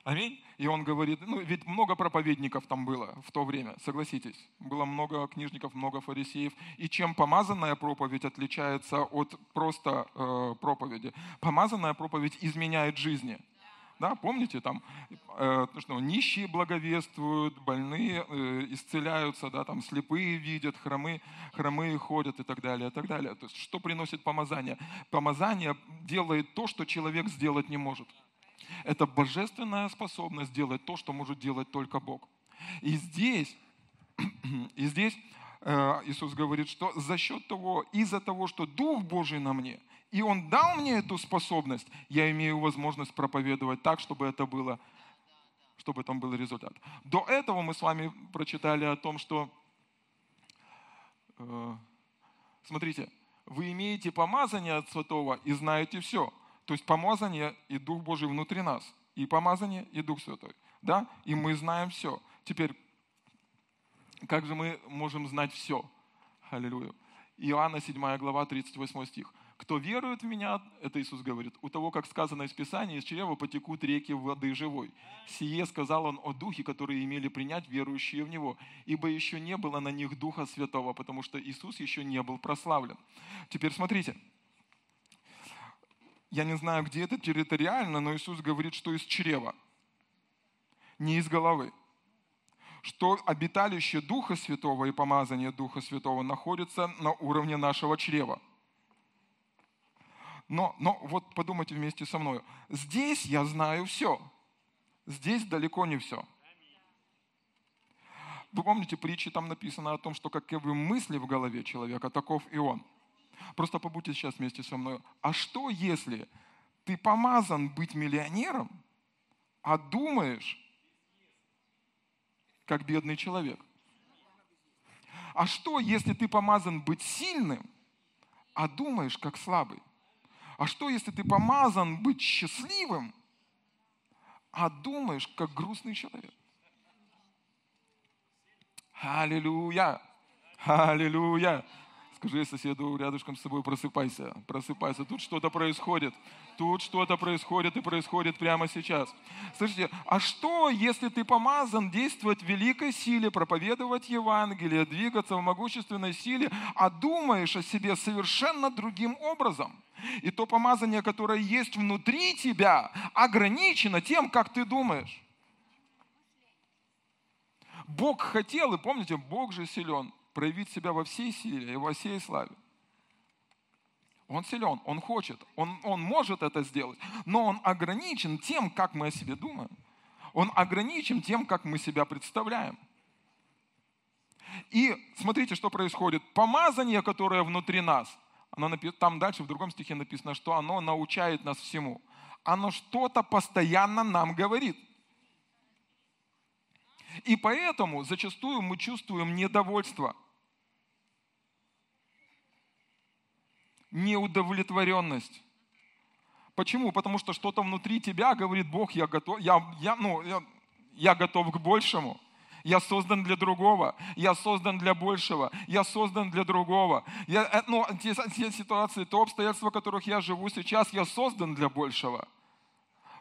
Аминь. И он говорит, ну ведь много проповедников там было в то время, согласитесь. Было много книжников, много фарисеев. И чем помазанная проповедь отличается от просто э, проповеди? Помазанная проповедь изменяет жизни. Да, помните, там э, что, нищие благовествуют, больные э, исцеляются, да, там, слепые видят, хромы, хромые ходят и так далее, и так далее. То есть что приносит помазание? Помазание делает то, что человек сделать не может. Это божественная способность делать то, что может делать только Бог. И здесь, и здесь э, Иисус говорит, что за счет того, из-за того, что Дух Божий на мне, и Он дал мне эту способность, я имею возможность проповедовать так, чтобы это было, чтобы там был результат. До этого мы с вами прочитали о том, что, э, смотрите, вы имеете помазание от Святого и знаете все. То есть помазание и Дух Божий внутри нас. И помазание, и Дух Святой. Да? И мы знаем все. Теперь, как же мы можем знать все? Аллилуйя. Иоанна седьмая глава, тридцать восьмой стих. «Кто верует в меня, это Иисус говорит, у того, как сказано из Писания, из чрева потекут реки воды живой. Сие сказал он о Духе, которые имели принять верующие в Него, ибо еще не было на них Духа Святого, потому что Иисус еще не был прославлен». Теперь смотрите. Я не знаю, где это территориально, но Иисус говорит, что из чрева, не из головы. Что обиталище Духа Святого и помазание Духа Святого находится на уровне нашего чрева. Но, но вот подумайте вместе со мной. Здесь я знаю все. Здесь далеко не все. Вы помните, притчи там написано о том, что каковы мысли в голове человека, таков и он. Просто побудьте сейчас вместе со мной. А что, если ты помазан быть миллионером, а думаешь, как бедный человек? А что, если ты помазан быть сильным, а думаешь, как слабый? А что, если ты помазан быть счастливым, а думаешь, как грустный человек? Аллилуйя! Аллилуйя! Скажи соседу рядышком с собой, просыпайся, просыпайся. Тут что-то происходит, тут что-то происходит и происходит прямо сейчас. Слушайте, а что, если ты помазан действовать в великой силе, проповедовать Евангелие, двигаться в могущественной силе, а думаешь о себе совершенно другим образом? И то помазание, которое есть внутри тебя, ограничено тем, как ты думаешь. Бог хотел, и помните, Бог же силен, проявить себя во всей силе и во всей славе. Он силен, он хочет, он, он может это сделать, но он ограничен тем, как мы о себе думаем. Он ограничен тем, как мы себя представляем. И смотрите, что происходит. Помазание, которое внутри нас, оно, там дальше в другом стихе написано, что оно научает нас всему. Оно что-то постоянно нам говорит. И поэтому зачастую мы чувствуем недовольство, неудовлетворенность. Почему? Потому что что-то внутри тебя говорит: Бог, я готов, я, я, ну, я, я готов к большему. Я создан для другого, я создан для большего, я создан для другого. Я, ну, те, те ситуации, то обстоятельства, в которых я живу сейчас, я создан для большего.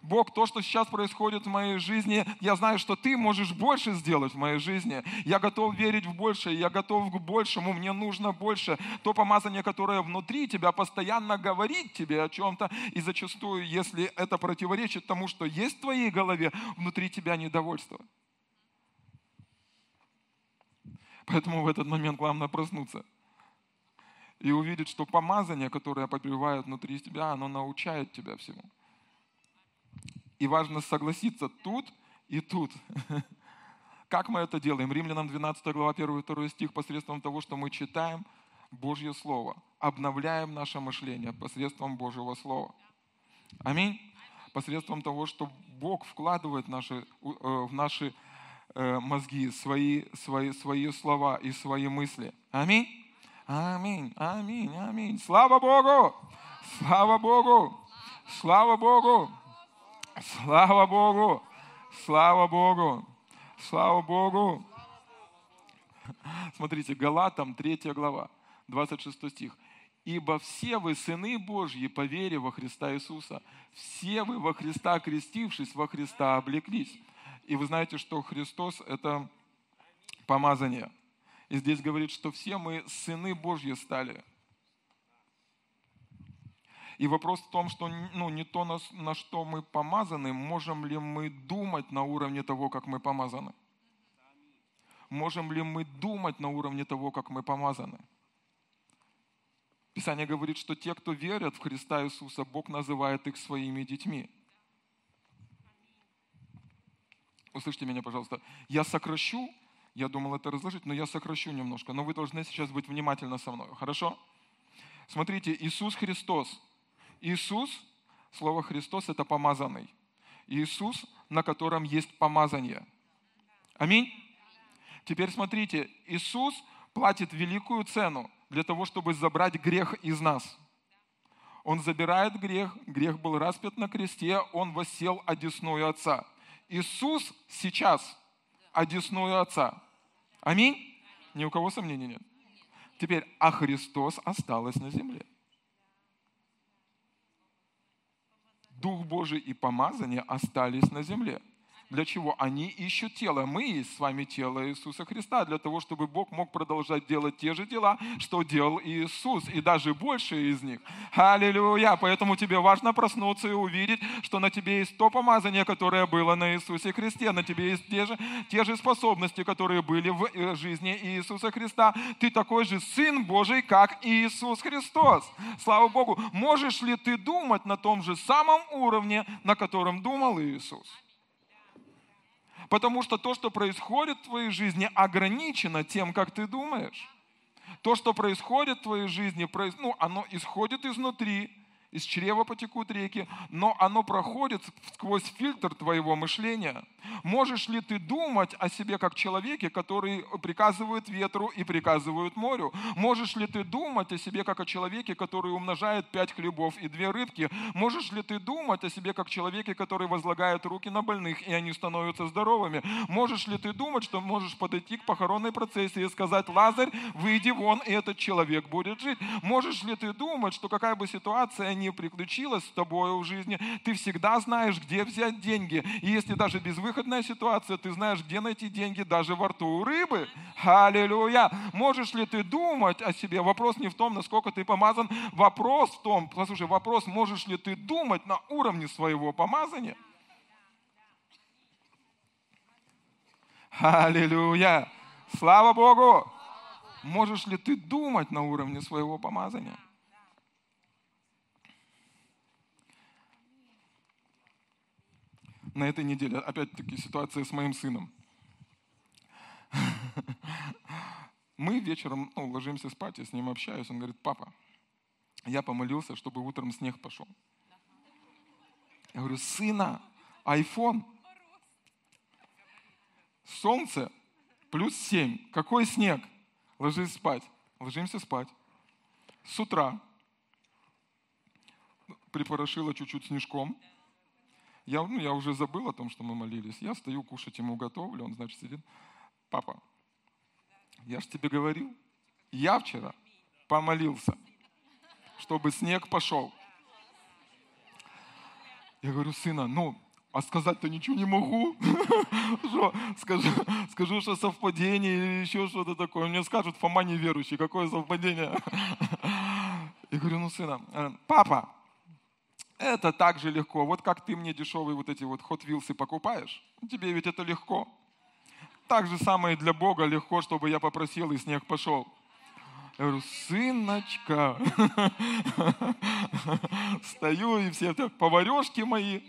Бог, то, что сейчас происходит в моей жизни, я знаю, что Ты можешь больше сделать в моей жизни. Я готов верить в большее, я готов к большему, мне нужно больше. То помазание, которое внутри тебя, постоянно говорит тебе о чем-то. И зачастую, если это противоречит тому, что есть в твоей голове, внутри тебя недовольство. Поэтому в этот момент главное проснуться и увидеть, что помазание, которое покрывает внутри тебя, оно научает тебя всему. И важно согласиться тут и тут. Как мы это делаем? Римлянам двенадцатая глава, первый-второй стих. Посредством того, что мы читаем Божье Слово. Обновляем наше мышление посредством Божьего Слова. Аминь. Посредством того, что Бог вкладывает в наши, в наши мозги свои, свои, свои слова и свои мысли. Аминь. Аминь, аминь, аминь. Слава Богу! Слава Богу! Слава Богу! Слава Богу! Слава Богу! Слава Богу! Смотрите, Галатам третья глава, двадцать шестой стих. «Ибо все вы сыны Божьи по вере во Христа Иисуса, все вы во Христа крестившись, во Христа облеклись». И вы знаете, что Христос – это помазание. И здесь говорит, что все мы сыны Божьи стали. И вопрос в том, что ну, не то, на, на что мы помазаны, можем ли мы думать на уровне того, как мы помазаны? Можем ли мы думать на уровне того, как мы помазаны? Писание говорит, что те, кто верят в Христа Иисуса, Бог называет их своими детьми. Услышьте меня, пожалуйста. Я сокращу, я думал это разложить, но я сокращу немножко. Но вы должны сейчас быть внимательны со мной, хорошо? Смотрите, Иисус Христос. Иисус, слово «Христос» — это помазанный. Иисус, на котором есть помазание. Аминь? Теперь смотрите, Иисус платит великую цену для того, чтобы забрать грех из нас. Он забирает грех, грех был распят на кресте, он воссел одесную Отца. Иисус сейчас одесную Отца. Аминь? Ни у кого сомнений нет. Теперь, а Христос осталось на земле. Дух Божий и помазание остались на земле. Для чего? Они ищут тело. Мы есть с вами тело Иисуса Христа, для того, чтобы Бог мог продолжать делать те же дела, что делал Иисус, и даже больше из них. Аллилуйя! Поэтому тебе важно проснуться и увидеть, что на тебе есть то помазание, которое было на Иисусе Христе, на тебе есть те же, те же способности, которые были в жизни Иисуса Христа. Ты такой же Сын Божий, как Иисус Христос. Слава Богу! Можешь ли ты думать на том же самом уровне, на котором думал Иисус? Потому что то, что происходит в твоей жизни, ограничено тем, как ты думаешь. То, что происходит в твоей жизни, ну, оно исходит изнутри, из чрева потекут реки, но оно проходит сквозь фильтр твоего мышления. Можешь ли ты думать о себе как человеке, который приказывает ветру и приказывает морю? Можешь ли ты думать о себе как о человеке, который умножает пять хлебов и две рыбки? Можешь ли ты думать о себе как человеке, который возлагает руки на больных, и они становятся здоровыми? Можешь ли ты думать, что можешь подойти к похоронной процессии и сказать: «Лазарь, выйди вон, и этот человек будет жить»? Можешь ли ты думать, что какая бы ситуация ни приключилась с тобой в жизни, ты всегда знаешь, где взять деньги? И если даже безвыходная ситуация, ты знаешь, где найти деньги даже во рту у рыбы. Аллилуйя! Можешь ли ты думать о себе? Вопрос не в том, насколько ты помазан. Вопрос в том, послушай, вопрос, можешь ли ты думать на уровне своего помазания? Аллилуйя! Слава Богу! Можешь ли ты думать на уровне своего помазания? На этой неделе опять-таки ситуация с моим сыном. Мы вечером ну, ложимся спать, я с ним общаюсь. Он говорит: папа, я помолился, чтобы утром снег пошел. Я говорю: сына, айфон, солнце плюс семь. Какой снег? Ложись спать. Ложимся спать. С утра припорошило чуть-чуть снежком. Я, ну, я уже забыл о том, что мы молились. Я стою, кушать ему готовлю. Он, значит, сидит. Папа, я же тебе говорил, я вчера помолился, чтобы снег пошел. Я говорю: сына, ну, а сказать-то ничего не могу. Скажу, что совпадение или еще что-то такое. Мне скажут: Фома неверующий, какое совпадение? Я говорю: ну, сына, папа, это так же легко. Вот как ты мне дешевые вот эти вот Hot Wheels покупаешь, тебе ведь это легко. Так же самое для Бога легко, чтобы я попросил, и снег пошел. Я говорю: сыночка, стою, и все так, поварешки мои.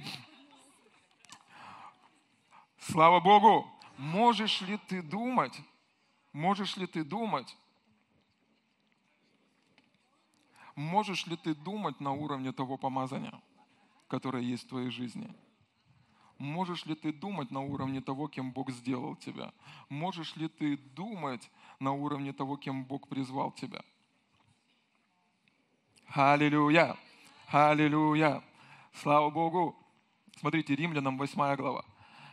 Слава Богу! Можешь ли ты думать? Можешь ли ты думать? Можешь ли ты думать на уровне того помазания, которое есть в твоей жизни? Можешь ли ты думать на уровне того, кем Бог сделал тебя? Можешь ли ты думать на уровне того, кем Бог призвал тебя? Аллилуйя! Аллилуйя! Слава Богу! Смотрите, Римлянам восьмая глава.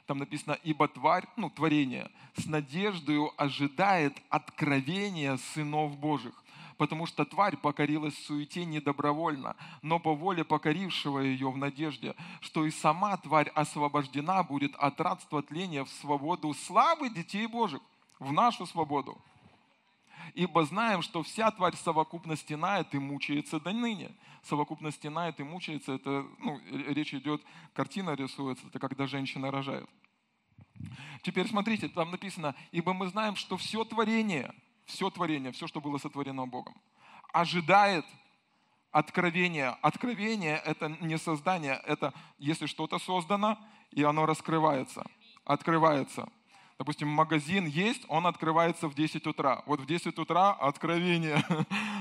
Там написано: «Ибо тварь, ну, творение, с надеждою ожидает откровения сынов Божьих, потому что тварь покорилась суете недобровольно, но по воле покорившего ее в надежде, что и сама тварь освобождена будет от рабства тления в свободу славы детей Божьих, в нашу свободу. Ибо знаем, что вся тварь совокупно стенает и мучается до ныне». Совокупно стенает и мучается, это, ну, речь идет, картина рисуется, это когда женщина рожает. Теперь смотрите, там написано: «Ибо мы знаем, что все творение, все творение, все, что было сотворено Богом, ожидает откровения». Откровение – это не создание, это если что-то создано, и оно раскрывается, открывается. Допустим, магазин есть, он открывается в десять утра. Вот в десять утра откровение.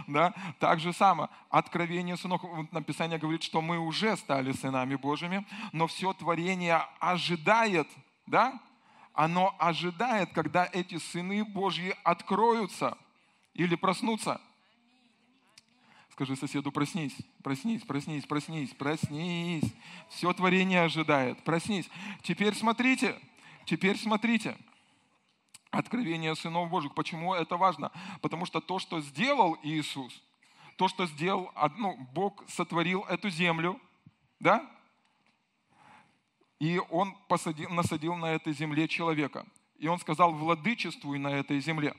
Да? Так же самое. Откровение сынов. Писание говорит, что мы уже стали сынами Божьими, но все творение ожидает, да? Оно ожидает, когда эти сыны Божьи откроются или проснутся. Скажи соседу: проснись, проснись, проснись, проснись, проснись. Все творение ожидает, проснись. Теперь смотрите, теперь смотрите. Откровение сынов Божьих. Почему это важно? Потому что то, что сделал Иисус, то, что сделал, ну, Бог сотворил эту землю, да? И Он посадил, насадил на этой земле человека. И Он сказал: владычествуй на этой земле.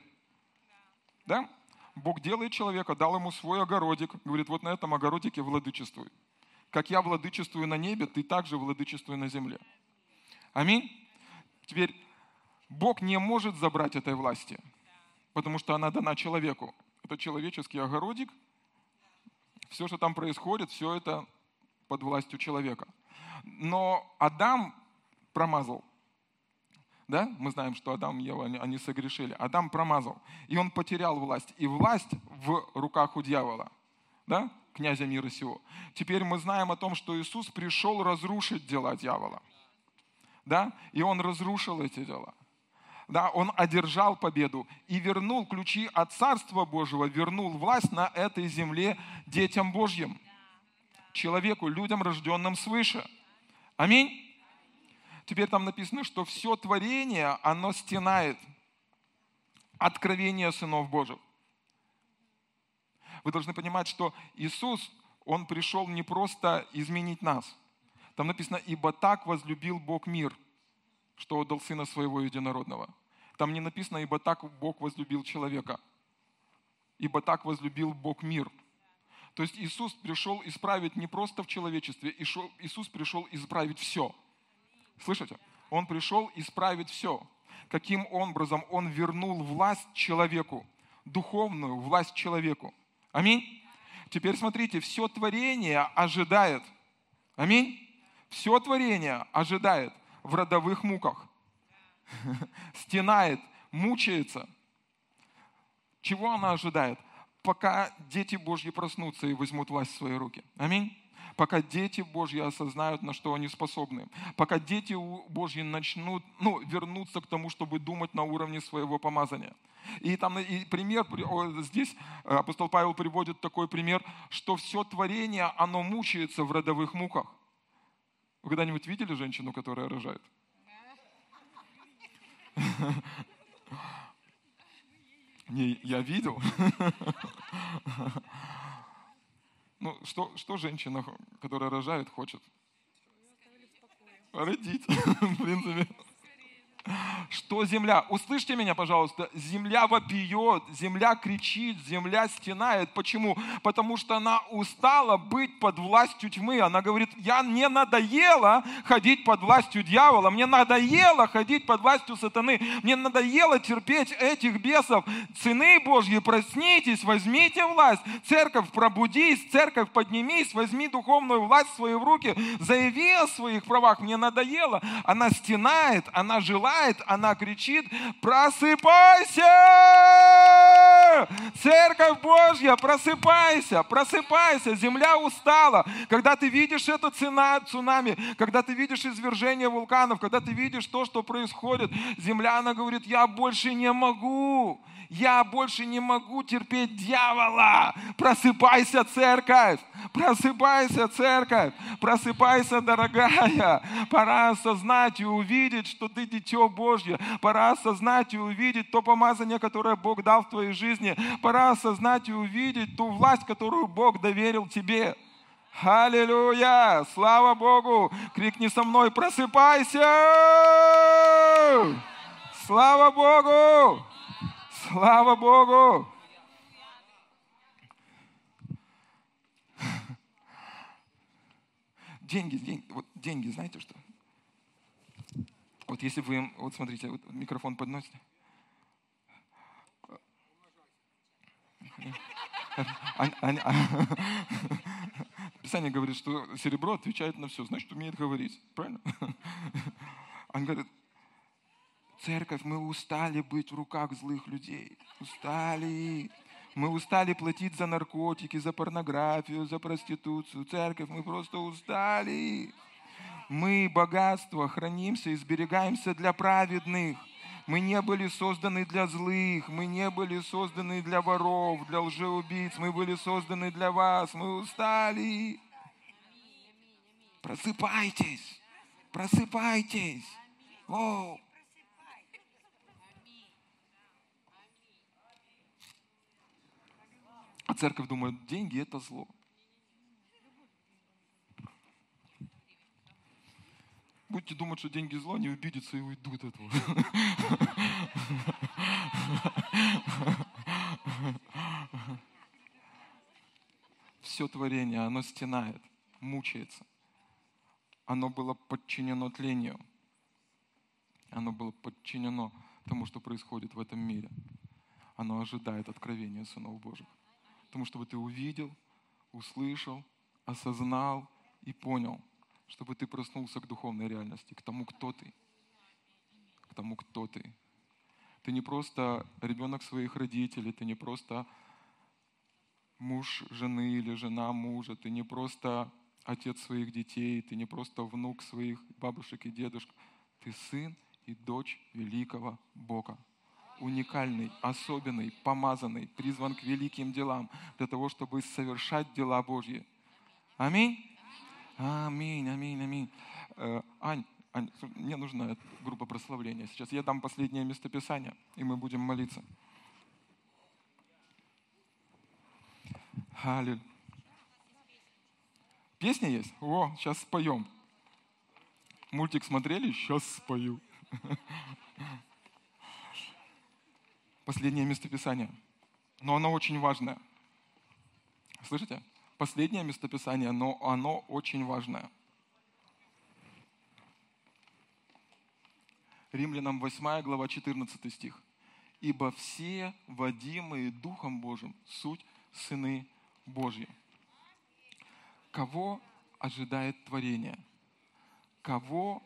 Да? Бог делает человека, дал ему свой огородик. Говорит: вот на этом огородике владычествуй. Как я владычествую на небе, ты также владычествуй на земле. Аминь. Теперь Бог не может забрать этой власти, потому что она дана человеку. Это человеческий огородик. Все, что там происходит, все это под властью человека. Но Адам промазал. Да? Мы знаем, что Адам и Ева, они согрешили. Адам промазал, и он потерял власть. И власть в руках у дьявола, да? Князя мира сего. Теперь мы знаем о том, что Иисус пришел разрушить дела дьявола. Да? И Он разрушил эти дела. Да? Он одержал победу и вернул ключи от Царства Божьего, вернул власть на этой земле детям Божьим, человеку, людям, рожденным свыше. Аминь. Теперь там написано, что все творение, оно стенает откровение сынов Божьих. Вы должны понимать, что Иисус, Он пришел не просто изменить нас. Там написано: «Ибо так возлюбил Бог мир, что отдал Сына Своего Единородного». Там не написано: «Ибо так Бог возлюбил человека», «Ибо так возлюбил Бог мир». То есть Иисус пришел исправить не просто в человечестве, Иисус пришел исправить все. Слышите? Он пришел исправить все. Каким образом? Он вернул власть человеку, духовную власть человеку. Аминь? Теперь смотрите, все творение ожидает. Аминь? Все творение ожидает в родовых муках, стенает, мучается. Чего она ожидает? Пока дети Божьи проснутся и возьмут власть в свои руки. Аминь. Пока дети Божьи осознают, на что они способны. Пока дети Божьи начнут, ну, вернуться к тому, чтобы думать на уровне своего помазания. И там и пример, здесь апостол Павел приводит такой пример, что все творение, оно мучается в родовых муках. Вы когда-нибудь видели женщину, которая рожает? Не, я видел. Ну, что, что женщина, которая рожает, хочет? Родить, в принципе. Что земля? Услышьте меня, пожалуйста. Земля вопиет, земля кричит, земля стенает. Почему? Потому что она устала быть под властью тьмы. Она говорит: я не надоела ходить под властью дьявола, мне надоело ходить под властью сатаны, мне надоело терпеть этих бесов. Сыны Божьи, проснитесь, возьмите власть. Церковь, пробудись, церковь, поднимись, возьми духовную власть своей в руки, заяви о своих правах, мне надоело. Она стенает, она желает, она кричит: просыпайся! Церковь Божья, просыпайся, просыпайся, земля устала. Когда ты видишь это цунами, когда ты видишь извержение вулканов, когда ты видишь то, что происходит, земля, она говорит: я больше не могу, Я больше не могу терпеть дьявола. Просыпайся, церковь. Просыпайся, церковь. Просыпайся, дорогая. Пора осознать и увидеть, что ты дитё Божье. Пора осознать и увидеть то помазание, которое Бог дал в твоей жизни. Пора осознать и увидеть ту власть, которую Бог доверил тебе. Аллилуйя! Слава Богу! Крикни со мной: просыпайся! Слава Богу! Слава Богу! Деньги, деньги, вот деньги, знаете что? Вот если вы, вот смотрите, вот микрофон подносите. Писание говорит, что серебро отвечает на все, значит, умеет говорить, правильно? Они говорят: церковь, мы устали быть в руках злых людей, устали. Мы устали платить за наркотики, за порнографию, за проституцию. Церковь, мы просто устали. Мы богатство хранимся и сберегаемся для праведных. Мы не были созданы для злых, мы не были созданы для воров, для лжеубийц, мы были созданы для вас, мы устали. Просыпайтесь, просыпайтесь. О! А церковь думает, деньги – это зло. Будете думать, что деньги зло, они обидятся и уйдут от вас. Все творение, оно стенает, мучается. Оно было подчинено тлению. Оно было подчинено тому, что происходит в этом мире. Оно ожидает откровения сынов Божьих. Потому чтобы ты увидел, услышал, осознал и понял. Чтобы ты проснулся к духовной реальности, к тому, кто ты. К тому, кто ты. Ты не просто ребенок своих родителей, ты не просто муж жены или жена мужа, ты не просто отец своих детей, ты не просто внук своих бабушек и дедушек. Ты сын и дочь великого Бога. Уникальный, особенный, помазанный, призван к великим делам, для того, чтобы совершать дела Божьи. Аминь. Аминь, аминь, аминь. Э, Ань, Ань, мне нужна группа прославления. Сейчас я дам последнее местописание, и мы будем молиться. Аллилуйя. Песня есть? О, сейчас споем. Мультик смотрели? Сейчас спою. Последнее местописание. Но оно очень важное. Слышите? Последнее местописание, но оно очень важное. Римлянам восьмая глава четырнадцатый стих. «Ибо все, водимые Духом Божьим, суть сыны Божьи». Кого ожидает творение? Кого,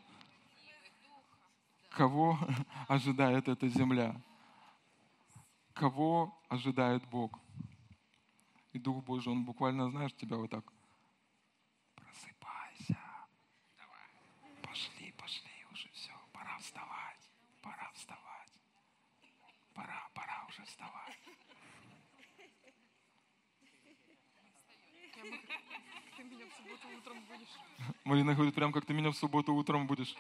кого ожидает эта земля? Кого ожидает Бог? И Дух Божий, Он буквально, знаешь, тебя вот так. Просыпайся. Давай. Пошли, пошли, уже все. Пора вставать. Пора вставать. Пора, пора уже вставать. Ты меня в субботу утром будешь. Марина говорит, прям как ты меня в субботу утром будешь.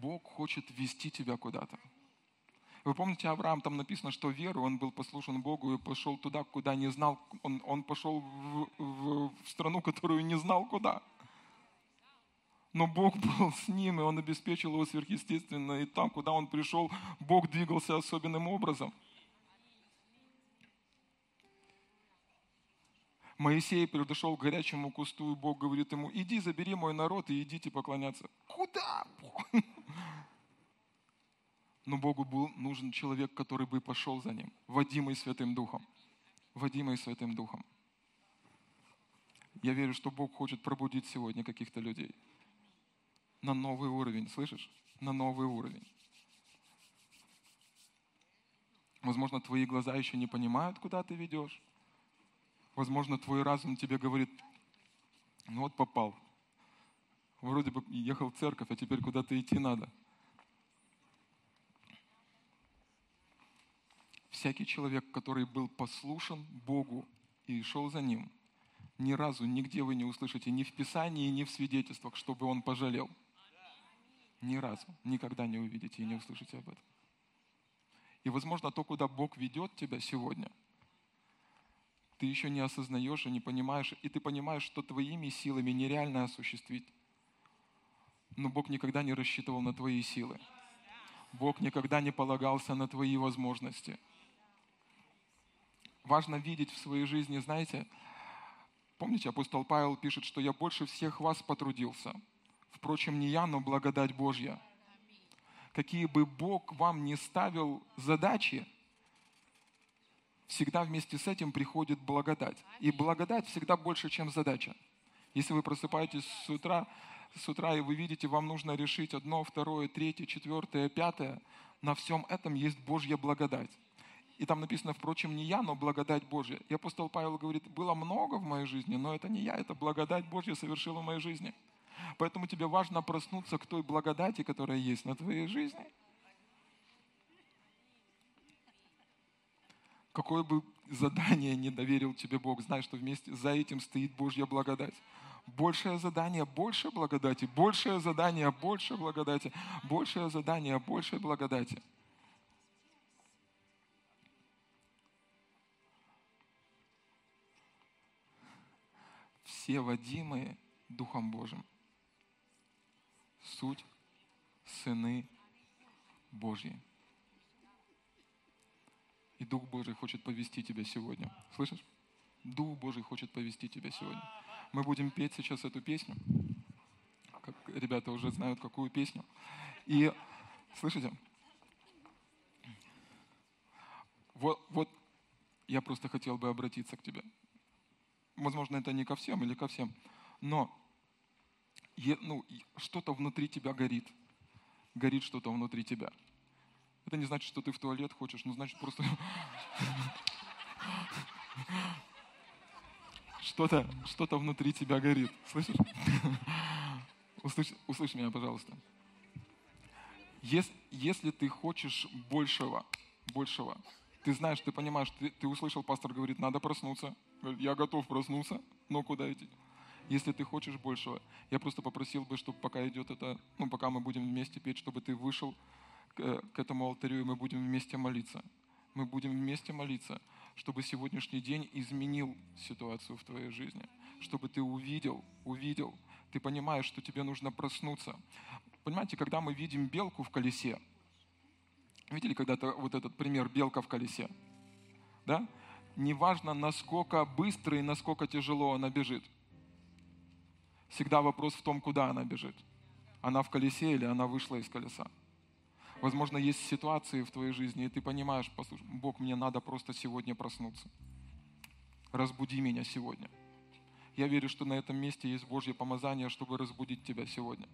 Бог хочет вести тебя куда-то. Вы помните, Авраам, там написано, что верой он был послушен Богу и пошел туда, куда не знал. Он, он пошел в, в, в страну, которую не знал куда. Но Бог был с ним, и Он обеспечил его сверхъестественно. И там, куда он пришел, Бог двигался особенным образом. Моисей подошел к горячему кусту, и Бог говорит ему: «Иди, забери мой народ и идите поклоняться». Куда? Но Богу был нужен человек, который бы пошел за ним, водимый Святым Духом. Водимый Святым Духом. Я верю, что Бог хочет пробудить сегодня каких-то людей. На новый уровень, слышишь? На новый уровень. Возможно, твои глаза еще не понимают, куда ты ведешь. Возможно, твой разум тебе говорит: ну вот попал. Вроде бы ехал в церковь, а теперь куда-то идти надо. всякий человек, который был послушен Богу и шел за Ним, ни разу, нигде вы не услышите, ни в Писании, ни в свидетельствах, чтобы он пожалел. Ни разу, никогда не увидите и не услышите об этом. И, возможно, то, куда Бог ведет тебя сегодня, ты еще не осознаешь и не понимаешь, и ты понимаешь, что твоими силами нереально осуществить. Но Бог никогда не рассчитывал на твои силы. Бог никогда не полагался на твои возможности. Важно видеть в своей жизни, знаете, помните, апостол Павел пишет, что «я больше всех вас потрудился. Впрочем, не я, но благодать Божья». Какие бы Бог вам ни ставил задачи, всегда вместе с этим приходит благодать. И благодать всегда больше, чем задача. Если вы просыпаетесь с утра, с утра и вы видите, вам нужно решить одно, второе, третье, четвертое, пятое, на всем этом есть Божья благодать. И там написано, впрочем, не я, но благодать Божья. И апостол Павел говорит, было много в моей жизни, но это не я, это благодать Божья совершила в моей жизни. Поэтому тебе важно проснуться к той благодати, которая есть на твоей жизни. Какое бы задание ни доверил тебе Бог, знай, что вместе за этим стоит Божья благодать. Большее задание, больше благодати. Большее задание, больше благодати. Большее задание, больше благодати. Все водимые Духом Божьим. Суть сыны Божьи. И Дух Божий хочет повести тебя сегодня. Слышишь? Дух Божий хочет повести тебя сегодня. Мы будем петь сейчас эту песню. Как, ребята уже знают, какую песню. И слышите? Вот, вот я просто хотел бы обратиться к тебе. Возможно, это не ко всем или ко всем. Но ну, что-то внутри тебя горит. Горит что-то внутри тебя. Это не значит, что ты в туалет хочешь, но значит просто... Что-то, что-то внутри тебя горит. Слышишь? услышь, услышь меня, пожалуйста. Если, если ты хочешь большего, большего, ты знаешь, ты понимаешь, ты, ты услышал, пастор говорит, надо проснуться. Я готов проснуться, но куда идти? Если ты хочешь большего, я просто попросил бы, чтобы пока идет это, ну, пока мы будем вместе петь, чтобы ты вышел к, к этому алтарю, и мы будем вместе молиться. Мы будем вместе молиться, чтобы сегодняшний день изменил ситуацию в твоей жизни, чтобы ты увидел, увидел, ты понимаешь, что тебе нужно проснуться. Понимаете, когда мы видим белку в колесе, видели когда-то вот этот пример «белка в колесе», да? Неважно, насколько быстро и насколько тяжело она бежит, всегда вопрос в том, куда она бежит. Она в колесе или она вышла из колеса? Возможно, есть ситуации в твоей жизни, и ты понимаешь, послушай, Бог, мне надо просто сегодня проснуться. Разбуди меня сегодня. Я верю, что на этом месте есть Божье помазание, чтобы разбудить тебя сегодня,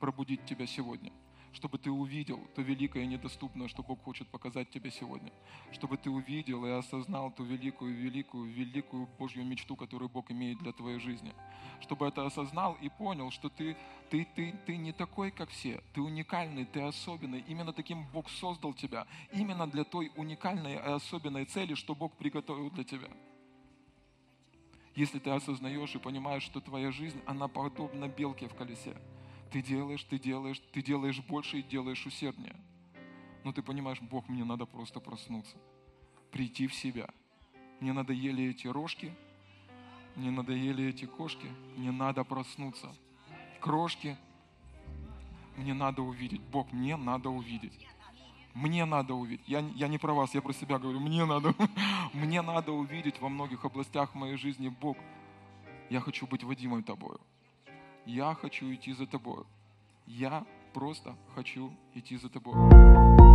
пробудить тебя сегодня, чтобы ты увидел то великое и недоступное, что Бог хочет показать тебе сегодня, чтобы ты увидел и осознал ту великую, великую, великую Божью мечту, которую Бог имеет для твоей жизни, чтобы это осознал и понял, что ты, ты, ты, ты не такой, как все, ты уникальный, ты особенный, именно таким Бог создал тебя, именно для той уникальной и особенной цели, что Бог приготовил для тебя. Если ты осознаешь и понимаешь, что твоя жизнь, она подобна белке в колесе, ты делаешь, ты делаешь, ты делаешь больше и делаешь усерднее. Но ты понимаешь, Бог, мне надо просто проснуться, прийти в себя. Мне надоели эти рожки, мне надоели эти кошки, мне надо проснуться. Крошки, мне надо увидеть. Бог, мне надо увидеть. Мне надо увидеть. Я, я не про вас, я про себя говорю. Мне надо, мне надо увидеть во многих областях моей жизни. Бог, я хочу быть водимым тобою. Я хочу идти за тобой. Я просто хочу идти за тобой.